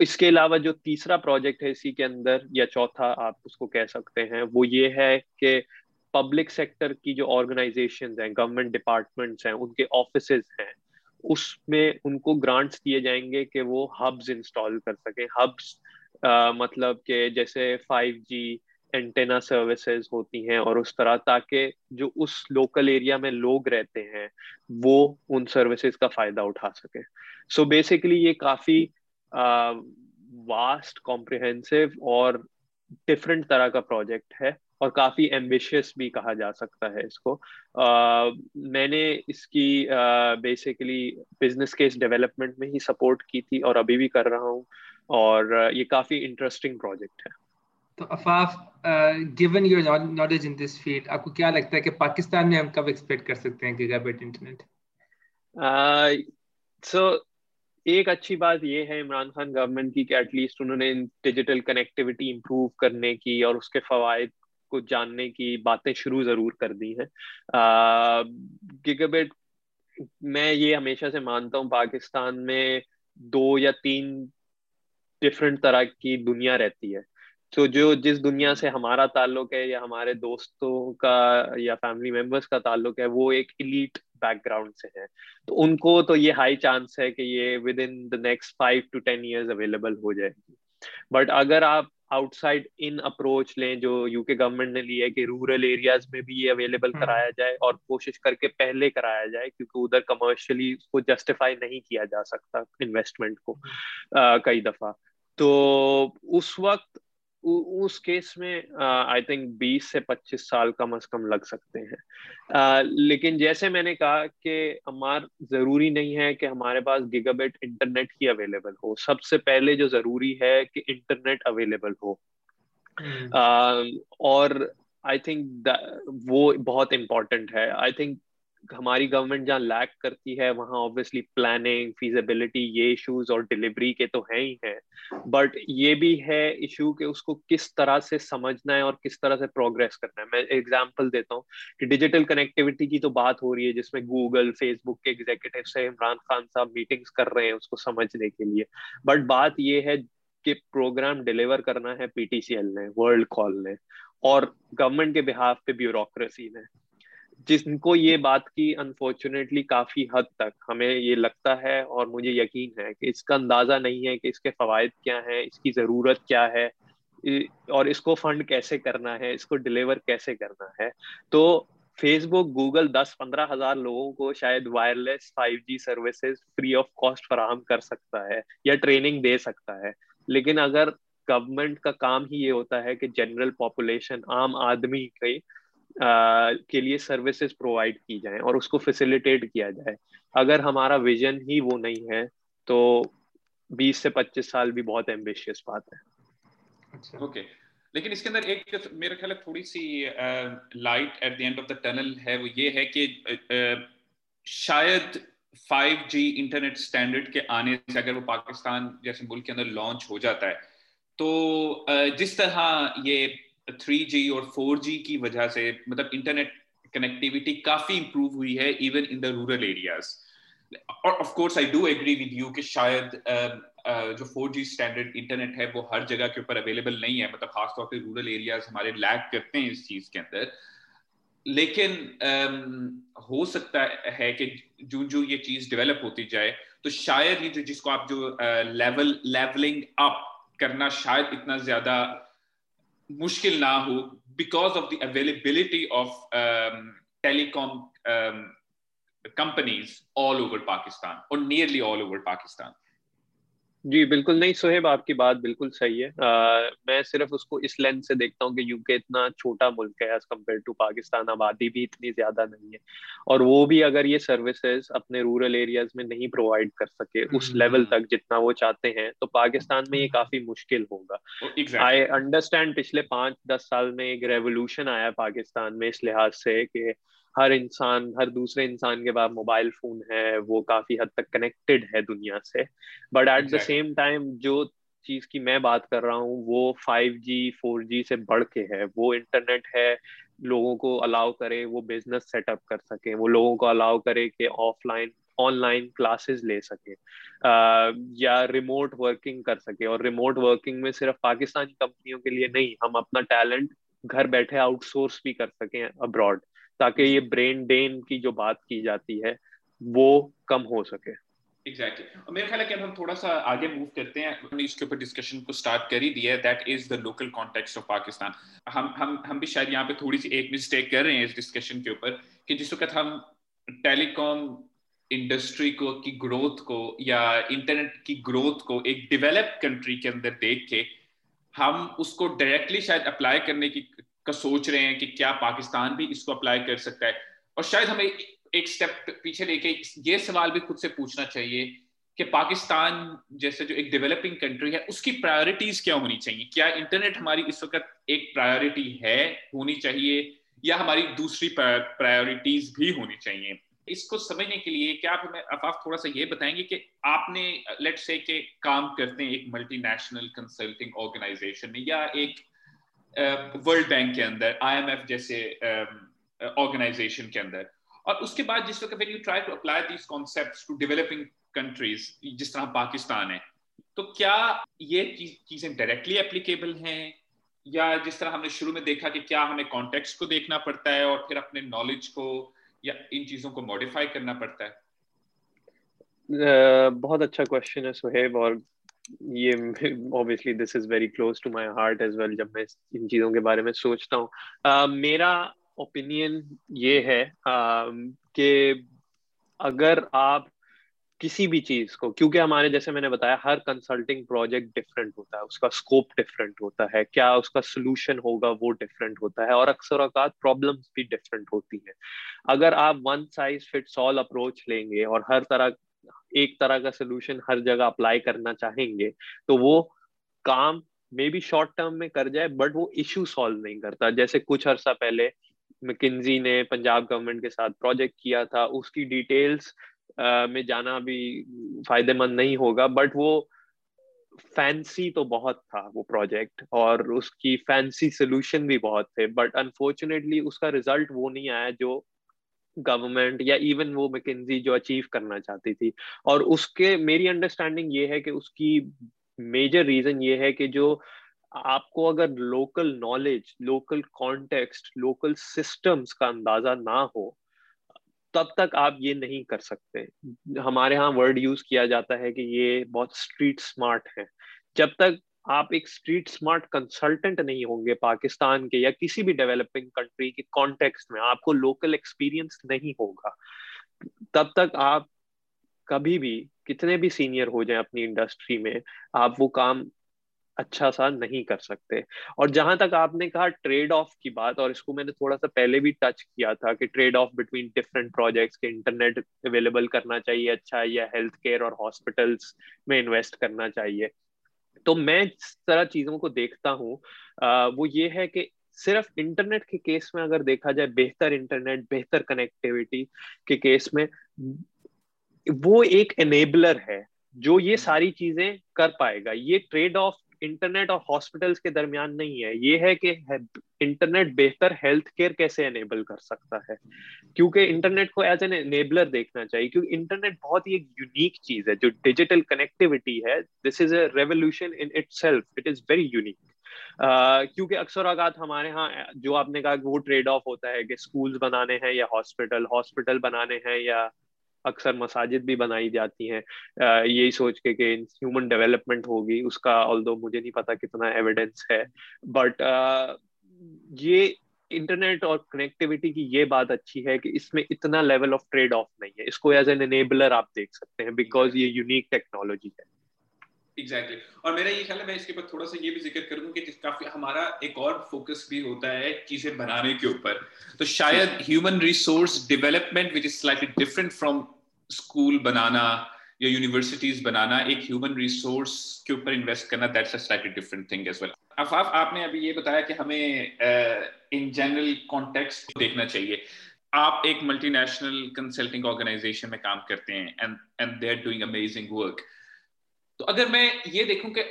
इसके अलावा जो तीसरा प्रोजेक्ट है इसी के अंदर, या चौथा आप उसको कह सकते हैं, वो ये है कि पब्लिक सेक्टर की जो ऑर्गेनाइजेशंस हैं, गवर्नमेंट डिपार्टमेंट्स हैं, उनके ऑफिसेज हैं, उसमें उनको ग्रांट्स दिए जाएंगे कि वो हब्स इंस्टॉल कर सकें। हब्स आ, मतलब कि जैसे फाइव जी एंटेना सर्विसेज होती हैं और उस तरह, ताकि जो उस लोकल एरिया में लोग रहते हैं वो उन सर्विसेज का फ़ायदा उठा सकें। सो बेसिकली ये काफ़ी वास्ट, कॉम्प्रिहेंसिव और डिफरेंट तरह का प्रोजेक्ट है और काफ़ी एम्बिशियस भी कहा जा सकता है इसको। uh, मैंने इसकी बेसिकली बिजनेस केस डेवलपमेंट में ही सपोर्ट की थी और अभी भी कर रहा हूँ, और uh, ये काफ़ी इंटरेस्टिंग प्रोजेक्ट है। तो Afaf, given your knowledge in this field, आपको क्या लगता है कि पाकिस्तान में हम कब एक्सपेक्ट कर सकते हैं gigabit internet? So uh, so, एक अच्छी बात यह है इमरान खान गवर्नमेंट की कि एटलीस्ट उन्होंने डिजिटल कनेक्टिविटी इम्प्रूव करने की और उसके फवायद को जानने की बातें शुरू ज़रूर कर दी हैं। गीगाबिट मैं ये हमेशा से मानता हूँ पाकिस्तान में दो या तीन डिफरेंट तरह की दुनिया रहती है। तो जो जिस दुनिया से हमारा ताल्लुक है या हमारे दोस्तों का या फैमिली मेम्बर्स का ताल्लुक है वो एक इलीट बैकग्राउंड से है, तो उनको तो ये हाई चांस है कि ये within the next five to ten years available हो जाएगी। बट अगर आप आउटसाइड इन अप्रोच लें जो यूके गवर्नमेंट ने ली है कि रूरल एरियाज में भी ये अवेलेबल कराया जाए और कोशिश करके पहले कराया जाए, क्योंकि उधर कमर्शियली उसको जस्टिफाई नहीं किया जा सकता इन्वेस्टमेंट को uh, कई दफ़ा, तो उस वक्त उस केस में आई थिंक बीस से पच्चीस साल कम से कम लग सकते हैं। uh, लेकिन जैसे मैंने कहा कि हमारा ज़रूरी नहीं है कि हमारे पास गीगाबिट इंटरनेट ही अवेलेबल हो, सबसे पहले जो ज़रूरी है कि इंटरनेट अवेलेबल हो। hmm. uh, और आई थिंक वो बहुत इम्पॉर्टेंट है। आई थिंक हमारी गवर्नमेंट जहाँ लैक करती है वहाँ ऑब्वियसली प्लानिंग, फीजिबिलिटी, ये इश्यूज और डिलीवरी के तो हैं ही हैं, बट ये भी है इशू कि उसको किस तरह से समझना है और किस तरह से प्रोग्रेस करना है। मैं एग्जांपल देता हूँ कि डिजिटल कनेक्टिविटी की तो बात हो रही है जिसमें गूगल, फेसबुक के एग्जीक्यूटिव से इमरान खान साहब मीटिंग्स कर रहे हैं उसको समझने के लिए, बट बात ये है कि प्रोग्राम डिलीवर करना है पीटीसीएल ने, वर्ल्ड कॉल ने और गवर्नमेंट के बिहाफ पे ब्यूरोक्रेसी ने, जिनको ये बात की अनफॉर्चुनेटली काफ़ी हद तक हमें ये लगता है और मुझे यकीन है कि इसका अंदाज़ा नहीं है कि इसके फ़वायद क्या हैं, इसकी ज़रूरत क्या है और इसको फंड कैसे करना है, इसको डिलीवर कैसे करना है। तो फेसबुक, गूगल दस पंद्रह हज़ार लोगों को शायद wireless five G services free of cost फराहम कर सकता है या ट्रेनिंग दे सकता है, लेकिन अगर गवर्नमेंट का काम ही ये होता है कि जनरल पॉपुलेशन, आम आदमी के Uh, के लिए सर्विसेज प्रोवाइड की जाएं और उसको फैसिलिटेट किया जाए, अगर हमारा विजन ही वो नहीं है तो बीस से पच्चीस साल भी बहुत एम्बिशियस बात है। अच्छा, ओके। लेकिन इसके अंदर एक मेरे ख्याल है थोड़ी सी light at the end of the tunnel है, वो ये है कि uh, शायद फाइव जी इंटरनेट स्टैंडर्ड के आने से अगर वो पाकिस्तान जैसे मुल्क के अंदर लॉन्च हो जाता है तो uh, जिस तरह ये थ्री जी और फोर जी की वजह से मतलब इंटरनेट कनेक्टिविटी काफ़ी इम्प्रूव हुई है even in the rural areas. और of course I do agree with you कि शायद uh, uh, जो फोर जी स्टैंडर्ड इंटरनेट है वो हर जगह के ऊपर अवेलेबल नहीं है, मतलब खासतौर पे रूरल एरियाज हमारे लैक करते हैं इस चीज़ के अंदर। लेकिन um, हो सकता है कि जो जो ये चीज़ डेवलप होती जाए तो शायद ये जो जिसको आप जो लेवल uh, लेवलिंग अप करना शायद इतना ज़्यादा मुश्किल ना हो because of the availability of telecom companies all over Pakistan और नियरली ऑल ओवर पाकिस्तान। जी बिल्कुल। नहीं सोहेब, आपकी बात बिल्कुल सही है। uh, मैं सिर्फ उसको इस लेंस से देखता हूँ कि यूके इतना छोटा मुल्क है एज कम्पेयर टू पाकिस्तान, आबादी भी इतनी ज़्यादा नहीं है और वो भी अगर ये सर्विसेज अपने रूरल एरियाज में नहीं प्रोवाइड कर सके उस लेवल तक जितना वो चाहते हैं तो पाकिस्तान में ये काफ़ी मुश्किल होगा। आई अंडरस्टैंड पिछले पाँच दस साल में एक रेवोल्यूशन आया पाकिस्तान में इस लिहाज से कि हर इंसान, हर दूसरे इंसान के पास मोबाइल फ़ोन है, वो काफ़ी हद तक कनेक्टेड है दुनिया से, but at the same time जो चीज़ की मैं बात कर रहा हूँ वो फाइव जी फोर जी से बढ़ के है। वो इंटरनेट है लोगों को अलाउ करे वो बिजनेस सेटअप कर सकें, वो लोगों को अलाउ करे कि ऑफलाइन ऑनलाइन क्लासेस ले सके uh, या रिमोट वर्किंग कर सके। और रिमोट वर्किंग में सिर्फ पाकिस्तानी कंपनियों के लिए नहीं, हम अपना टैलेंट घर बैठे आउटसोर्स भी कर सकें अब्रॉड, ताकि ये ब्रेन ड्रेन की जो बात की जाती है वो कम हो सके। Exactly exactly. और मेरे ख्याल है कि अब हम थोड़ा सा आगे मूव करते हैं, हमने इसके ऊपर डिस्कशन को स्टार्ट कर ही दिया है, that is the local context of Pakistan. हम हम हम भी शायद यहाँ पे थोड़ी सी एक मिस्टेक कर रहे हैं इस डिस्कशन के ऊपर कि जिस वक्त हम टेलीकॉम इंडस्ट्री को की ग्रोथ को या इंटरनेट की ग्रोथ को एक डेवलप्ड कंट्री के अंदर देख के हम उसको डायरेक्टली शायद अप्लाई करने की का सोच रहे हैं कि क्या पाकिस्तान भी इसको अप्लाई कर सकता है। और शायद हमें एक स्टेप पीछे लेके ये सवाल भी खुद से पूछना चाहिए कि पाकिस्तान जैसे जो एक डेवलपिंग कंट्री है उसकी प्रायोरिटीज क्या होनी चाहिए। क्या इंटरनेट हमारी इस वक्त एक प्रायोरिटी है, होनी चाहिए, या हमारी दूसरी प्रायोरिटीज भी होनी चाहिए? इसको समझने के लिए क्या आप हमें आप थोड़ा सा ये बताएंगे कि आपने लेट्स से कि काम करते हैं एक मल्टीनेशनल कंसल्टिंग ऑर्गेनाइजेशन में या एक वर्ल्ड बैंक के अंदर, आईएमएफ जैसे ऑर्गेनाइजेशन uh, के अंदर, और उसके बाद जिस वक्त you try to apply these concepts to developing countries जिस तरह पाकिस्तान है, तो क्या ये चीज़ें डायरेक्टली एप्लीकेबल हैं या जिस तरह हमने शुरू में देखा कि क्या हमें कॉन्टेक्स्ट को देखना पड़ता है और फिर अपने नॉलेज को या इन चीज़ों को मॉडिफाई करना पड़ता है? uh, बहुत अच्छा क्वेश्चन है सुहेब, और ये obviously this is very close to my heart as well जब मैं इन चीज़ों के बारे में सोचता हूँ। uh, मेरा ओपिनियन ये है uh, कि अगर आप किसी भी चीज को, क्योंकि हमारे जैसे मैंने बताया हर कंसल्टिंग प्रोजेक्ट डिफरेंट होता है, उसका स्कोप डिफरेंट होता है, क्या उसका सोल्यूशन होगा वो डिफरेंट होता है, और अक्सर अवकात प्रॉब्लम्स भी डिफरेंट होती है। अगर आप one size fits all approach लेंगे और हर तरह एक तरह का सोल्यूशन हर जगह अप्लाई करना चाहेंगे तो वो काम मे बी शॉर्ट टर्म में कर जाए बट वो इश्यू सॉल्व नहीं करता। जैसे कुछ अर्सा पहले मैकिन्जी ने पंजाब गवर्नमेंट के साथ प्रोजेक्ट किया था, उसकी डिटेल्स Uh, में जाना भी फायदेमंद नहीं होगा बट वो फैंसी तो बहुत था वो प्रोजेक्ट और उसकी फैंसी सोल्यूशन भी बहुत थे, बट अनफॉर्चुनेटली उसका रिजल्ट वो नहीं आया जो गवर्नमेंट या इवन वो मैकिन्जी जो अचीव करना चाहती थी। और उसके मेरी अंडरस्टैंडिंग ये है कि उसकी मेजर रीजन ये है कि जो आपको अगर local knowledge, local context, local systems का अंदाजा ना हो तब तक आप ये नहीं कर सकते। हमारे यहाँ वर्ड यूज किया जाता है कि ये बहुत स्ट्रीट स्मार्ट है, जब तक आप एक स्ट्रीट स्मार्ट कंसल्टेंट नहीं होंगे पाकिस्तान के या किसी भी डेवलपिंग कंट्री के कॉन्टेक्स्ट में, आपको लोकल एक्सपीरियंस नहीं होगा, तब तक आप कभी भी कितने भी सीनियर हो जाएं अपनी इंडस्ट्री में आप वो काम अच्छा सा नहीं कर सकते। और जहां तक आपने कहा ट्रेड ऑफ की बात, और इसको मैंने थोड़ा सा पहले भी टच किया था कि trade off between different projects के इंटरनेट अवेलेबल करना चाहिए अच्छा, या हेल्थ केयर और हॉस्पिटल्स में इन्वेस्ट करना चाहिए, तो मैं जिस तरह चीजों को देखता हूँ वो ये है कि सिर्फ इंटरनेट के केस में अगर देखा जाए, बेहतर इंटरनेट, बेहतर कनेक्टिविटी के केस में वो एक एनेबलर है जो ये सारी चीजें कर पाएगा। ये ट्रेड ऑफ इंटरनेट और हॉस्पिटल्स के दरमियान नहीं है, ये है कि इंटरनेट बेहतर हेल्थ केयर कैसे एनेबल कर सकता है, क्योंकि इंटरनेट को एज एन एनेबलर देखना चाहिए, क्योंकि इंटरनेट बहुत ही एक यूनिक चीज है। जो डिजिटल कनेक्टिविटी है this is a revolution in itself, it is very unique. क्योंकि अक्सर अगात हमारे यहाँ जो आपने कहा वो ट्रेड ऑफ होता है कि स्कूल्स बनाने हैं या हॉस्पिटल, हॉस्पिटल बनाने हैं या अक्सर मसाजिद भी बनाई जाती हैं यही सोच के कि ह्यूमन डेवलपमेंट होगी उसका, ऑल्दो मुझे नहीं पता कितना एविडेंस है, बट ये इंटरनेट और कनेक्टिविटी की ये बात अच्छी है कि इसमें इतना लेवल ऑफ ट्रेड ऑफ नहीं है, इसको एज एन एनेबलर आप देख सकते हैं बिकॉज ये यूनिक टेक्नोलॉजी है। Exactly exactly. और मेरा ये ख्याल है, मैं इसके ऊपर थोड़ा सा ये भी जिक्र करूँ कि काफी हमारा एक और फोकस भी होता है चीजें बनाने के ऊपर, तो शायद human resource development which is slightly different from school बनाना या यूनिवर्सिटीज बनाना, एक ह्यूमन रिसोर्स के ऊपर इन्वेस्ट करना, that's a slightly different thing as well. Afaf, आपने अभी ये बताया कि हमें इन जनरल कॉन्टेक्स्ट देखना चाहिए। आप एक मल्टीनेशनल कंसल्टिंग ऑर्गेनाइजेशन में काम करते हैं and and they are doing amazing work, तो अगर मैं ये देखूं कि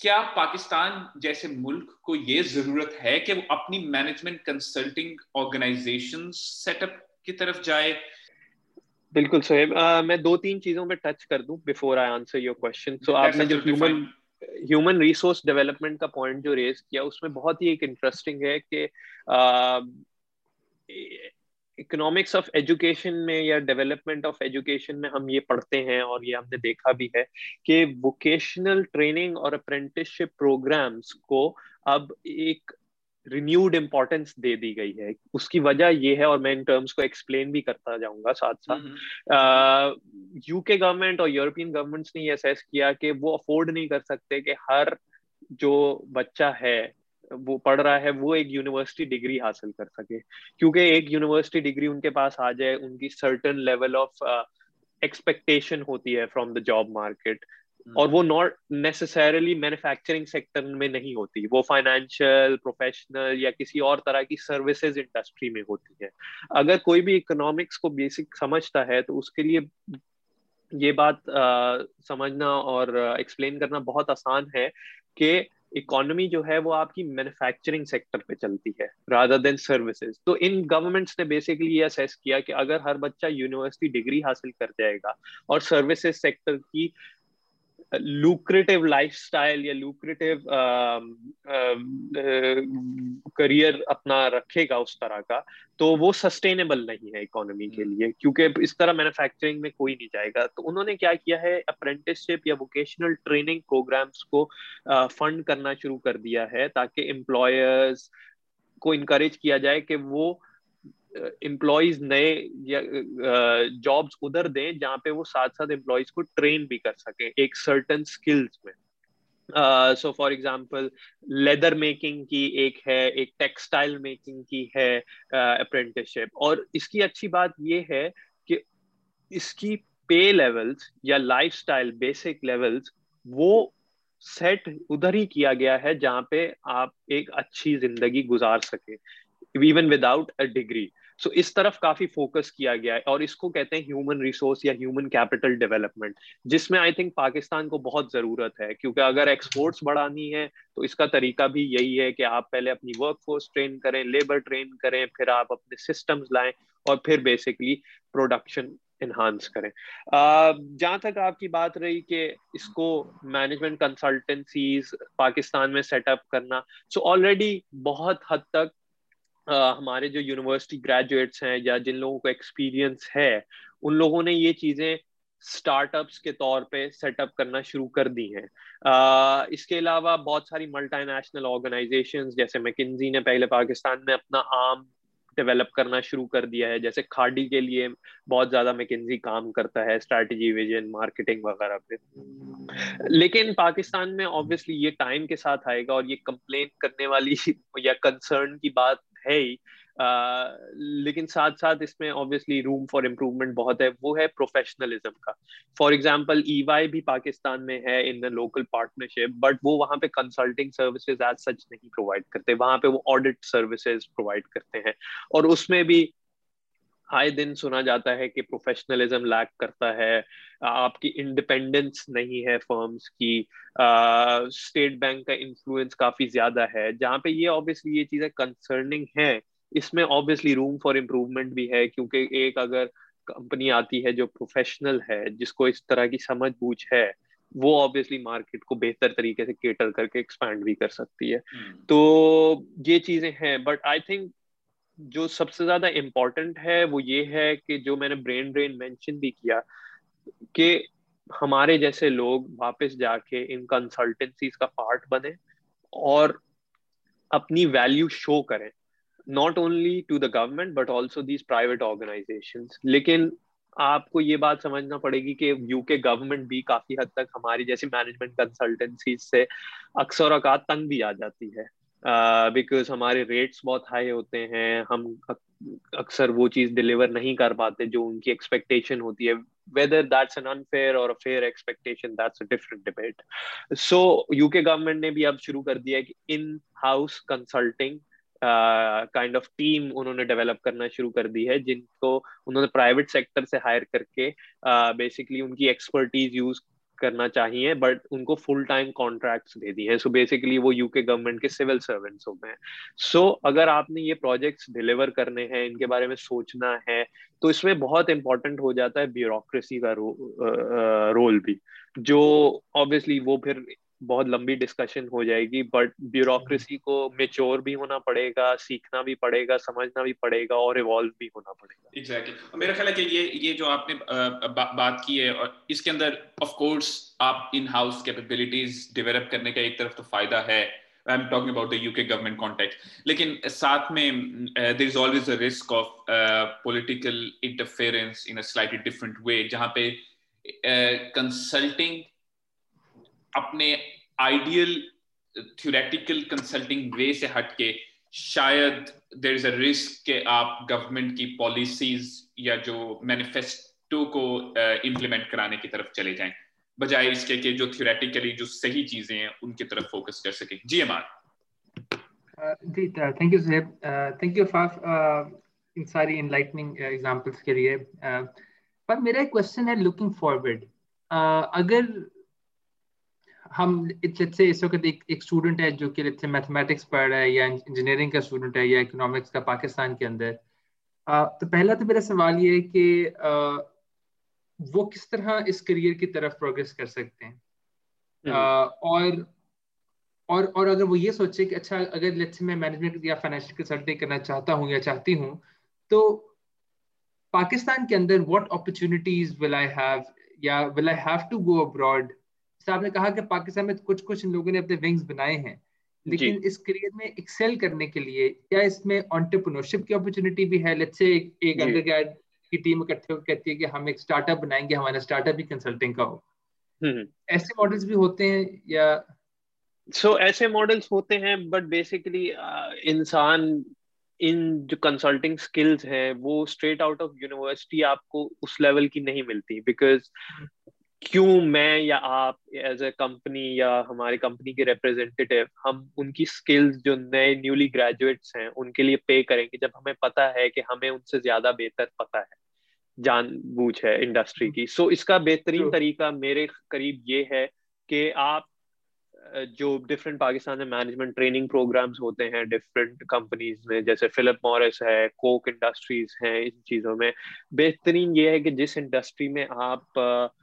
क्या पाकिस्तान जैसे मुल्क को ये जरूरत है कि वो अपनी मैनेजमेंट कंसल्टिंग ऑर्गेनाइजेशन सेटअप की तरफ जाए? बिल्कुल सोहेब, मैं दो तीन चीजों में टच कर दूं before I answer your question. So आपने जो ह्यूमन ह्यूमन रिसोर्स डेवलपमेंट का पॉइंट जो रेज किया उसमें बहुत ही एक इंटरेस्टिंग है कि इकोनॉमिक्स ऑफ एजुकेशन में या डेवलपमेंट ऑफ एजुकेशन में हम ये पढ़ते हैं और ये हमने देखा भी है कि वोकेशनल ट्रेनिंग और अप्रेंटिसशिप प्रोग्राम्स को अब एक रिन्यूड इम्पोर्टेंस दे दी गई है। उसकी वजह ये है, और मैं इन टर्म्स को एक्सप्लेन भी करता जाऊंगा साथ साथ, यूके गवर्नमेंट और यूरोपियन गवर्नमेंट्स ने ये असेस किया कि वो अफोर्ड नहीं कर सकते कि हर जो बच्चा है वो पढ़ रहा है वो एक यूनिवर्सिटी डिग्री हासिल कर सके, क्योंकि एक यूनिवर्सिटी डिग्री उनके पास आ जाए उनकी सर्टेन लेवल ऑफ एक्सपेक्टेशन होती है फ्रॉम द जॉब मार्केट, और वो नॉट नेसेसरली मैन्युफैक्चरिंग सेक्टर में नहीं होती, वो फाइनेंशियल, प्रोफेशनल या किसी और तरह की सर्विसेज इंडस्ट्री में होती है। अगर कोई भी इकोनॉमिक्स को बेसिक समझता है तो उसके लिए ये बात uh, समझना और एक्सप्लेन uh, करना बहुत आसान है कि इकोनॉमी जो है वो आपकी मैन्युफैक्चरिंग सेक्टर पे चलती है रादर देन सर्विसेज। तो इन गवर्नमेंट्स ने बेसिकली ये असेस किया कि अगर हर बच्चा यूनिवर्सिटी डिग्री हासिल कर जाएगा और सर्विसेज सेक्टर की लुक्रेटिव लाइफस्टाइल या लुक्रेटिव करियर अपना रखेगा उस तरह का, तो वो सस्टेनेबल नहीं है इकोनॉमी के लिए, क्योंकि इस तरह मैन्युफैक्चरिंग में कोई नहीं जाएगा। तो उन्होंने क्या किया है, अप्रेंटिसशिप या वोकेशनल ट्रेनिंग प्रोग्राम्स को फंड uh, करना शुरू कर दिया है ताकि एम्प्लॉयर्स को इनकरेज किया जाए कि वो एम्प्लॉयज नए जॉब्स उधर दें जहाँ पे वो साथ साथ एम्प्लॉयज को ट्रेन भी कर सकें एक सर्टन स्किल्स में। So for example leather making की एक है, एक टेक्सटाइल मेकिंग की है अप्रेंटिसशिप, uh, और इसकी अच्छी बात ये है कि इसकी पे लेवल्स या लाइफस्टाइल बेसिक लेवल्स वो सेट उधर ही किया गया है जहाँ पे आप एक अच्छी जिंदगी गुजार सके even without a degree. So इस तरफ काफी फोकस किया गया है और इसको कहते हैं ह्यूमन रिसोर्स या ह्यूमन कैपिटल डेवलपमेंट, जिसमें आई थिंक पाकिस्तान को बहुत जरूरत है, क्योंकि अगर एक्सपोर्ट्स बढ़ानी है तो इसका तरीका भी यही है कि आप पहले अपनी वर्कफोर्स ट्रेन करें, लेबर ट्रेन करें, फिर आप अपने सिस्टम्स लाएं और फिर बेसिकली प्रोडक्शन इन्हांस करें। जहाँ तक आपकी बात रही कि इसको मैनेजमेंट कंसल्टेंसीज पाकिस्तान में सेटअप करना, सो ऑलरेडी बहुत हद तक Uh, हमारे जो यूनिवर्सिटी ग्रेजुएट्स हैं या जिन लोगों को एक्सपीरियंस है उन लोगों ने ये चीज़ें स्टार्टअप्स के तौर पे सेटअप करना शुरू कर दी हैं। uh, इसके अलावा बहुत सारी मल्टीनेशनल ऑर्गेनाइजेशंस जैसे मैकिन्जी ने पहले पाकिस्तान में अपना आर्म डेवलप करना शुरू कर दिया है, जैसे खाड़ी के लिए बहुत ज़्यादा मैकिन्जी काम करता है स्ट्रैटेजी, विजन, मार्केटिंग वगैरह पे। लेकिन पाकिस्तान में ऑब्वियसली ये टाइम के साथ आएगा और ये कंप्लेन करने वाली या कंसर्न की बात है ही, uh, लेकिन साथ साथ इसमें ऑब्वियसली रूम फॉर इम्प्रूवमेंट बहुत है, वो है प्रोफेशनलिज्म का। फॉर एग्जांपल ईवाई भी पाकिस्तान में है in the local partnership, but वो वहाँ पे कंसल्टिंग सर्विसेज एज सच नहीं प्रोवाइड करते, वहाँ पे वो ऑडिट सर्विसेज प्रोवाइड करते हैं और उसमें भी आए दिन सुना जाता है कि प्रोफेशनलिज्म लैक करता है, आपकी इंडिपेंडेंस नहीं है फर्म्स की, स्टेट बैंक का इन्फ्लुएंस काफ़ी ज़्यादा है, जहाँ पे ये ऑब्वियसली ये चीज़ें कंसर्निंग हैं। इसमें ऑब्वियसली रूम फॉर इम्प्रूवमेंट भी है, क्योंकि एक अगर कंपनी आती है जो प्रोफेशनल है, जिसको इस तरह की समझ बूझ है, वो ऑब्वियसली मार्केट को बेहतर तरीके से केटर करके एक्सपैंड भी कर सकती है। hmm. तो ये चीज़ें हैं, बट आई थिंक जो सबसे ज्यादा इम्पोर्टेंट है वो ये है कि जो मैंने ब्रेन ड्रेन मेंशन भी किया कि हमारे जैसे लोग वापस जाके इन कंसल्टेंसीज का पार्ट बने और अपनी वैल्यू शो करें, not only to the government but also these private organisations. लेकिन आपको ये बात समझना पड़ेगी कि यूके गवर्नमेंट भी काफी हद तक हमारी जैसी मैनेजमेंट कंसल्टेंसीज से अक्सर औकात तंग भी आ जाती है, बिकॉज uh, हमारे रेट्स बहुत हाई होते हैं, हम अक्सर वो चीज़ डिलीवर नहीं कर पाते जो उनकी एक्सपेक्टेशन होती है। वेदर दैट्स एन अनफेयर और a fair expectation, that's a different debate. So UK government ने भी अब शुरू कर दिया है कि in house consulting kind of team उन्होंने डेवलप करना शुरू कर दी है, जिनको उन्होंने प्राइवेट सेक्टर से हायर करके बेसिकली uh, उनकी एक्सपर्टीज यूज करना चाहिए, बट उनको फुल टाइम कॉन्ट्रैक्ट्स दे दिए हैं। सो बेसिकली वो यूके गवर्नमेंट के सिविल सर्वेंट्स हो गए हैं। सो अगर आपने ये प्रोजेक्ट्स डिलीवर करने हैं, इनके बारे में सोचना है, तो इसमें बहुत इंपॉर्टेंट हो जाता है ब्यूरोक्रेसी का रो, आ, रोल भी, जो ऑब्वियसली वो फिर बहुत लंबी डिस्कशन हो जाएगी, बट ब्यूरोक्रेसी को मेच्योर भी होना पड़ेगा, सीखना भी पड़ेगा, समझना भी पड़ेगा और इवॉल्व भी होना पड़ेगा। Exactly exactly. मेरा ख्याल है कि ये ये जो आपने बा, बात की है, और इसके अंदर ऑफ कोर्स आप इन हाउस कैपेबिलिटीज डेवलप करने का एक तरफ तो फायदा है, I am talking about the UK government context, लेकिन साथ में there is always a risk of political interference in a slightly different way, जहाँ पे कंसल्टिंग uh, अपने आइडियल थ्योरेटिकल कंसल्टिंग वे से हट के शायद देयर इज अ रिस्क के आप गवर्नमेंट की पॉलिसीज या जो मैनिफेस्टो को इम्प्लीमेंट uh, कराने की तरफ चले जाएं, बजाय इसके कि जो थ्योरेटिकली जो सही चीजें हैं उनकी तरफ फोकस कर सकें। जी अमान जी, थैंक यू साहब, थैंक यू फॉर इन सारी इनलाइटनिंग एग्जांपल्स के लिए। uh, पर मेरा एक क्वेश्चन है लुकिंग फॉरवर्ड, अगर हम लेट्स से इस वक्त एक एक स्टूडेंट है जो कि लेट्स से मैथमेटिक्स पढ़ रहा है या इंजीनियरिंग का स्टूडेंट है या इकोनॉमिक्स का पाकिस्तान के अंदर, तो पहला तो मेरा सवाल ये है कि वो किस तरह इस करियर की तरफ प्रोग्रेस कर सकते हैं, और और और अगर वो ये सोचे कि अच्छा अगर लेट्स से मैं मैनेजमेंट या फाइनेंशियल कंसल्टिंग करना चाहता हूँ या चाहती हूँ, तो पाकिस्तान के अंदर what opportunities will I have या will I have to go abroad. आपने कहा कि पाकिस्तान में कुछ कुछ इन लोगों ने अपने विंग्स बनाए हैं, लेकिन इस करियर में एक्सेल करने के लिए क्या इसमें एंटरप्रेन्योरशिप की अपॉर्चुनिटी भी है? लेट्स से एक अंडरग्रेड की टीम इकट्ठे होकर कहती है कि हम एक स्टार्टअप बनाएंगे, हमारा स्टार्टअप भी कंसल्टिंग का हो, ऐसे मॉडल्स भी होते हैं या? सो ऐसे मॉडल्स होते हैं, बट बेसिकली इंसान इन जो कंसल्टिंग स्किल्स हैं वो स्ट्रेट आउट ऑफ यूनिवर्सिटी आपको उस लेवल की नहीं मिलती, बिकॉज क्यों मैं या आप एज ए कंपनी या हमारे कंपनी के रिप्रेजेंटेटिव हम उनकी स्किल्स जो नए न्यूली ग्रेजुएट्स हैं उनके लिए पे करेंगे जब हमें पता है कि हमें उनसे ज्यादा बेहतर पता है, जानबूझ है इंडस्ट्री की। सो so, इसका बेहतरीन तरीका मेरे करीब ये है कि आप जो डिफरेंट पाकिस्तान में मैनेजमेंट ट्रेनिंग प्रोग्राम्स होते हैं डिफरेंट कंपनीज में, जैसे फिलिप मॉरिस है, कोक इंडस्ट्रीज हैं, इन चीज़ों में बेहतरीन ये है कि जिस इंडस्ट्री में आप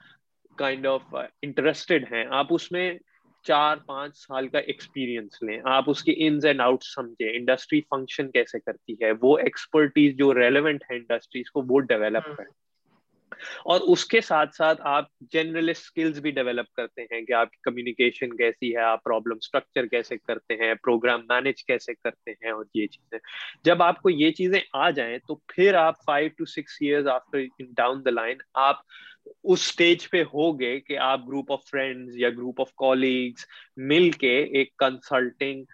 काइंड ऑफ इंटरेस्टेड हैं आप उसमें चार पाँच साल का एक्सपीरियंस लें, आप उसके इन्स एंड आउट्स समझें, इंडस्ट्री फंक्शन कैसे करती है, वो एक्सपर्टीज जो रेलेवेंट है इंडस्ट्रीज को वो डेवलप करें, और उसके साथ साथ आप जनरलिस्ट स्किल्स भी डेवलप करते हैं कि आपकी कम्युनिकेशन कैसी है, आप प्रॉब्लम स्ट्रक्चर कैसे करते हैं, प्रोग्राम मैनेज कैसे करते हैं, और ये चीजें। जब आपको ये चीजें आ जाएं तो फिर आप five to six years after down the line आप उस स्टेज पे होगे कि आप ग्रुप ऑफ फ्रेंड्स या ग्रुप ऑफ कॉलीग्स मिलके एक कंसल्टिंग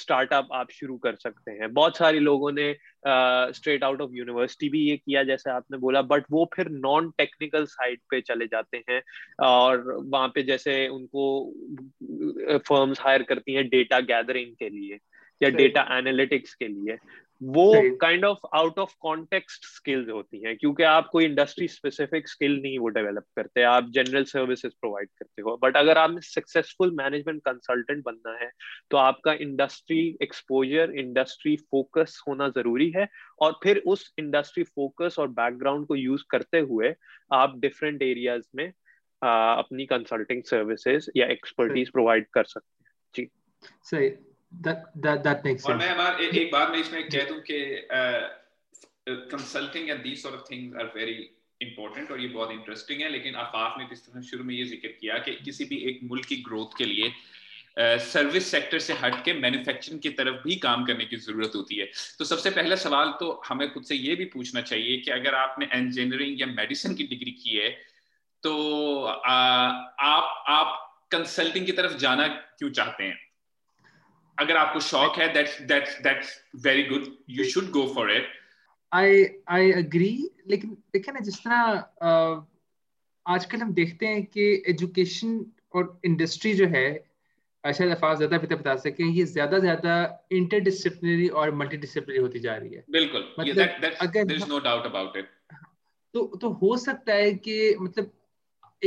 स्टार्टअप uh, आप शुरू कर सकते हैं। बहुत सारे लोगों ने स्ट्रेट आउट ऑफ यूनिवर्सिटी भी ये किया जैसे आपने बोला, बट वो फिर नॉन टेक्निकल साइड पे चले जाते हैं और वहाँ पे जैसे उनको फर्म्स हायर करती हैं डेटा गैदरिंग के लिए या डेटा एनालिटिक्स के लिए, वो kind of out of context skills होती हैं क्योंकि आप कोई इंडस्ट्री स्पेसिफिक स्किल नहीं वो डेवलप करते, आप जनरल सर्विसेज प्रोवाइड करते हो। बट अगर आप सक्सेसफुल मैनेजमेंट कंसल्टेंट बनना है तो आपका इंडस्ट्री एक्सपोजर, इंडस्ट्री फोकस होना जरूरी है, और फिर उस इंडस्ट्री फोकस और बैकग्राउंड को यूज करते हुए आप डिफरेंट एरियाज में आ, अपनी कंसल्टिंग सर्विसेज या एक्सपर्टीज प्रोवाइड कर सकते हैं। जी सही, That, that, that makes sense. और मैं बार, ए, एक बार मैं इसमें कह दूं कि consulting and these sort of things are very important और ये बहुत इंटरेस्टिंग है, लेकिन आफाफ ने जिस तरह शुरू में ये जिक्र किया कि किसी भी एक मुल्क की ग्रोथ के लिए सर्विस uh, सेक्टर से हट के मैन्युफैक्चरिंग की तरफ भी काम करने की जरूरत होती है। तो सबसे पहला सवाल तो हमें खुद से ये भी पूछना चाहिए कि अगर आपने इंजीनियरिंग या मेडिसिन की डिग्री की है तो आ, आप आप कंसल्टिंग की तरफ जाना क्यों चाहते हैं? अगर आपको शौक है that's that's that's very good, you should go for it. I I agree, लेकिन देखिए ना जिस तरह आजकल हम देखते हैं कि एजुकेशन और इंडस्ट्री जो है, शायद अफाज ज़्यादा बेहतर बता सकें, ये ज्यादा ज्यादा इंटरडिसिप्लिनरी और मल्टीडिसिप्लिनरी होती जा रही है। बिल्कुल, मतलब yeah, that, अगर there's no doubt about it. तो तो हो सकता है कि मतलब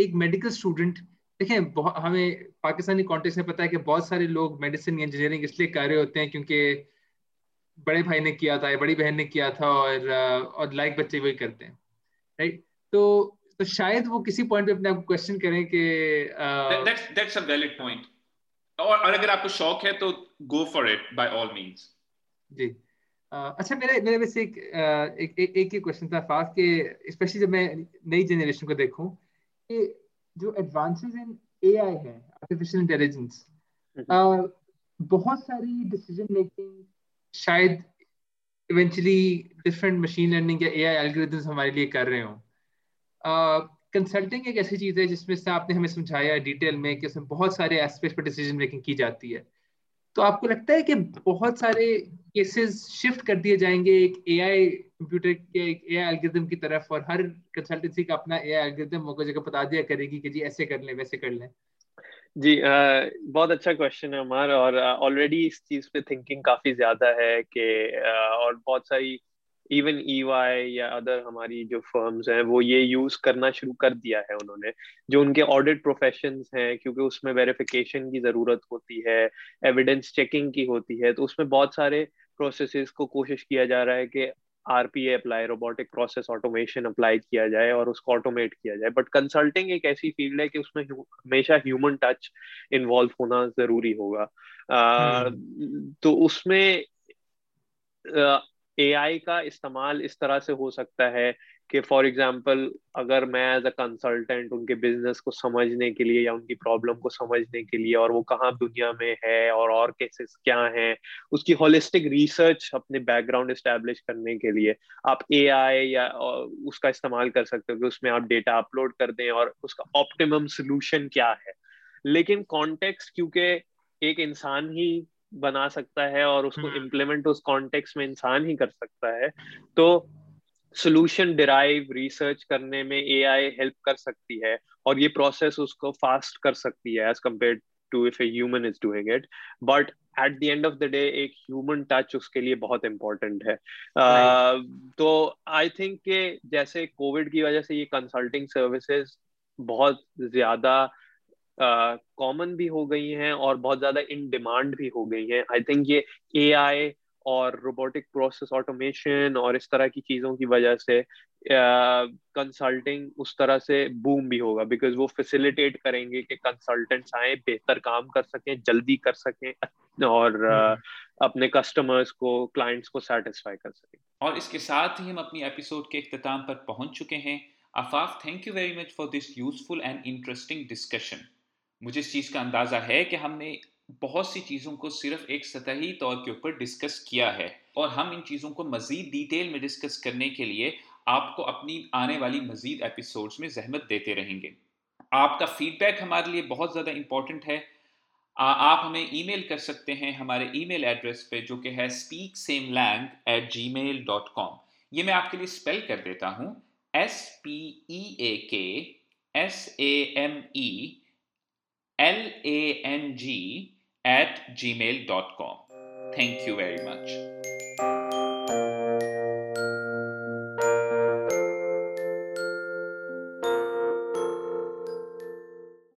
एक मेडिकल स्टूडेंट, देखें हमें पाकिस्तानी कॉन्टेक्स्ट में पता है कि बहुत सारे लोग मेडिसिन इंजीनियरिंग इसलिए कर रहे होते हैं क्योंकि बड़े भाई ने किया था, बड़ी बहन ने किया था, और और लाइक बच्चे वही करते हैं, राइट? तो तो शायद वो किसी पॉइंट पे अपने आप क्वेश्चन करें कि that's that's a valid point, और अगर आपको शौक है तो go for it by all means. जी Uh, अच्छा, मेरा मेरे वैसे एक एक एक ही क्वेश्चन था फास्ट के, स्पेशली जब मैं नई जनरेशन को देखूं कि जो एडवांसेस इन एआई है, आर्टिफिशियल इंटेलिजेंस, बहुत सारी डिसीजन मेकिंग शायद इवेंचुअली डिफरेंट मशीन लर्निंग या एआई एल्गोरिथम्स हमारे लिए कर रहे हों। कंसल्टिंग uh, एक ऐसी चीज़ है जिसमें से आपने हमें समझाया डिटेल में कि उसमें बहुत सारे एस्पेक्ट पर डिसीजन मेकिंग की जाती है, तो आपको लगता है कि बहुत सारे केसेस शिफ्ट कर दिए जाएंगे एक एआई कंप्यूटर के एक एआई एल्गोरिथम की तरफ, और हर कंसल्टेंसी का अपना एआई एल्गोरिथम मौके जगह बता दिया करेगी कि जी ऐसे कर लें वैसे कर लें? जी आ, बहुत अच्छा क्वेश्चन है हमारा, और ऑलरेडी इस चीज़ पे थिंकिंग काफ़ी ज़्यादा है कि और बहुत सारी इवन ईवाई या अदर हमारी जो फर्म्स हैं वो ये यूज़ करना शुरू कर दिया है उन्होंने, जो उनके ऑडिट प्रोफेशंस हैं, क्योंकि उसमें वेरिफिकेशन की ज़रूरत होती है, एविडेंस चेकिंग की होती है, तो उसमें बहुत सारे प्रोसेसेस को कोशिश किया जा रहा है कि RPA apply, robotic process automation apply किया जाए और उसको ऑटोमेट किया जाए। बट कंसल्टिंग एक ऐसी फील्ड है कि उसमें हमेशा ह्यूमन टच इन्वॉल्व होना ज़रूरी होगा, आ, तो उसमें आ, एआई का इस्तेमाल इस तरह से हो सकता है कि फॉर एग्जांपल अगर मैं एज अ कंसल्टेंट उनके बिजनेस को समझने के लिए या उनकी प्रॉब्लम को समझने के लिए और वो कहाँ दुनिया में है और और केसेस क्या हैं, उसकी होलिस्टिक रिसर्च अपने बैकग्राउंड एस्टेब्लिश करने के लिए आप एआई या उसका इस्तेमाल कर सकते हो कि उसमें आप डेटा अपलोड कर दें और उसका ऑप्टिमम सोल्यूशन क्या है। लेकिन कॉन्टेक्स्ट क्योंकि एक इंसान ही बना सकता है और उसको इम्प्लीमेंट उस कॉन्टेक्स्ट में इंसान ही कर सकता है, तो सोल्यूशन डिराइव रिसर्च करने में एआई हेल्प कर सकती है और ये प्रोसेस उसको फास्ट कर सकती है as compare to if a human is doing it. But at the end of the day एक ह्यूमन टच उसके लिए बहुत इम्पोर्टेंट है। uh, तो आई थिंक के जैसे कोविड की वजह से ये कंसल्टिंग सर्विसेज बहुत ज्यादा कॉमन uh, भी हो गई हैं और बहुत ज्यादा इन डिमांड भी हो गई हैं। आई थिंक ये एआई और रोबोटिक प्रोसेस ऑटोमेशन और इस तरह की चीज़ों की वजह से कंसल्टिंग uh, उस तरह से बूम भी होगा, बिकॉज वो फैसिलिटेट करेंगे कि कंसल्टेंट्स आए, बेहतर काम कर सकें, जल्दी कर सकें और uh, अपने कस्टमर्स को, क्लाइंट्स को सेटिस्फाई कर सकें। और इसके साथ ही हम अपनी एपिसोड के इख्तिताम पर पहुंच चुके हैं। Afaf, thank you very much for this useful and interesting discussion. मुझे इस चीज़ का अंदाज़ा है कि हमने बहुत सी चीज़ों को सिर्फ एक सतही तौर के ऊपर डिस्कस किया है और हम इन चीज़ों को मज़ीद डिटेल में डिस्कस करने के लिए आपको अपनी आने वाली मज़ीद एपिसोड्स में जहमत देते रहेंगे। आपका फीडबैक हमारे लिए बहुत ज़्यादा इम्पॉर्टेंट है। आ, आप हमें ईमेल कर सकते हैं हमारे ईमेल एड्रेस पे जो कि है speak same lang at G mail dot com. ये मैं आपके लिए स्पेल कर देता हूँ, S P E A K S A M E L A N G at G mail dot com. Thank you very much.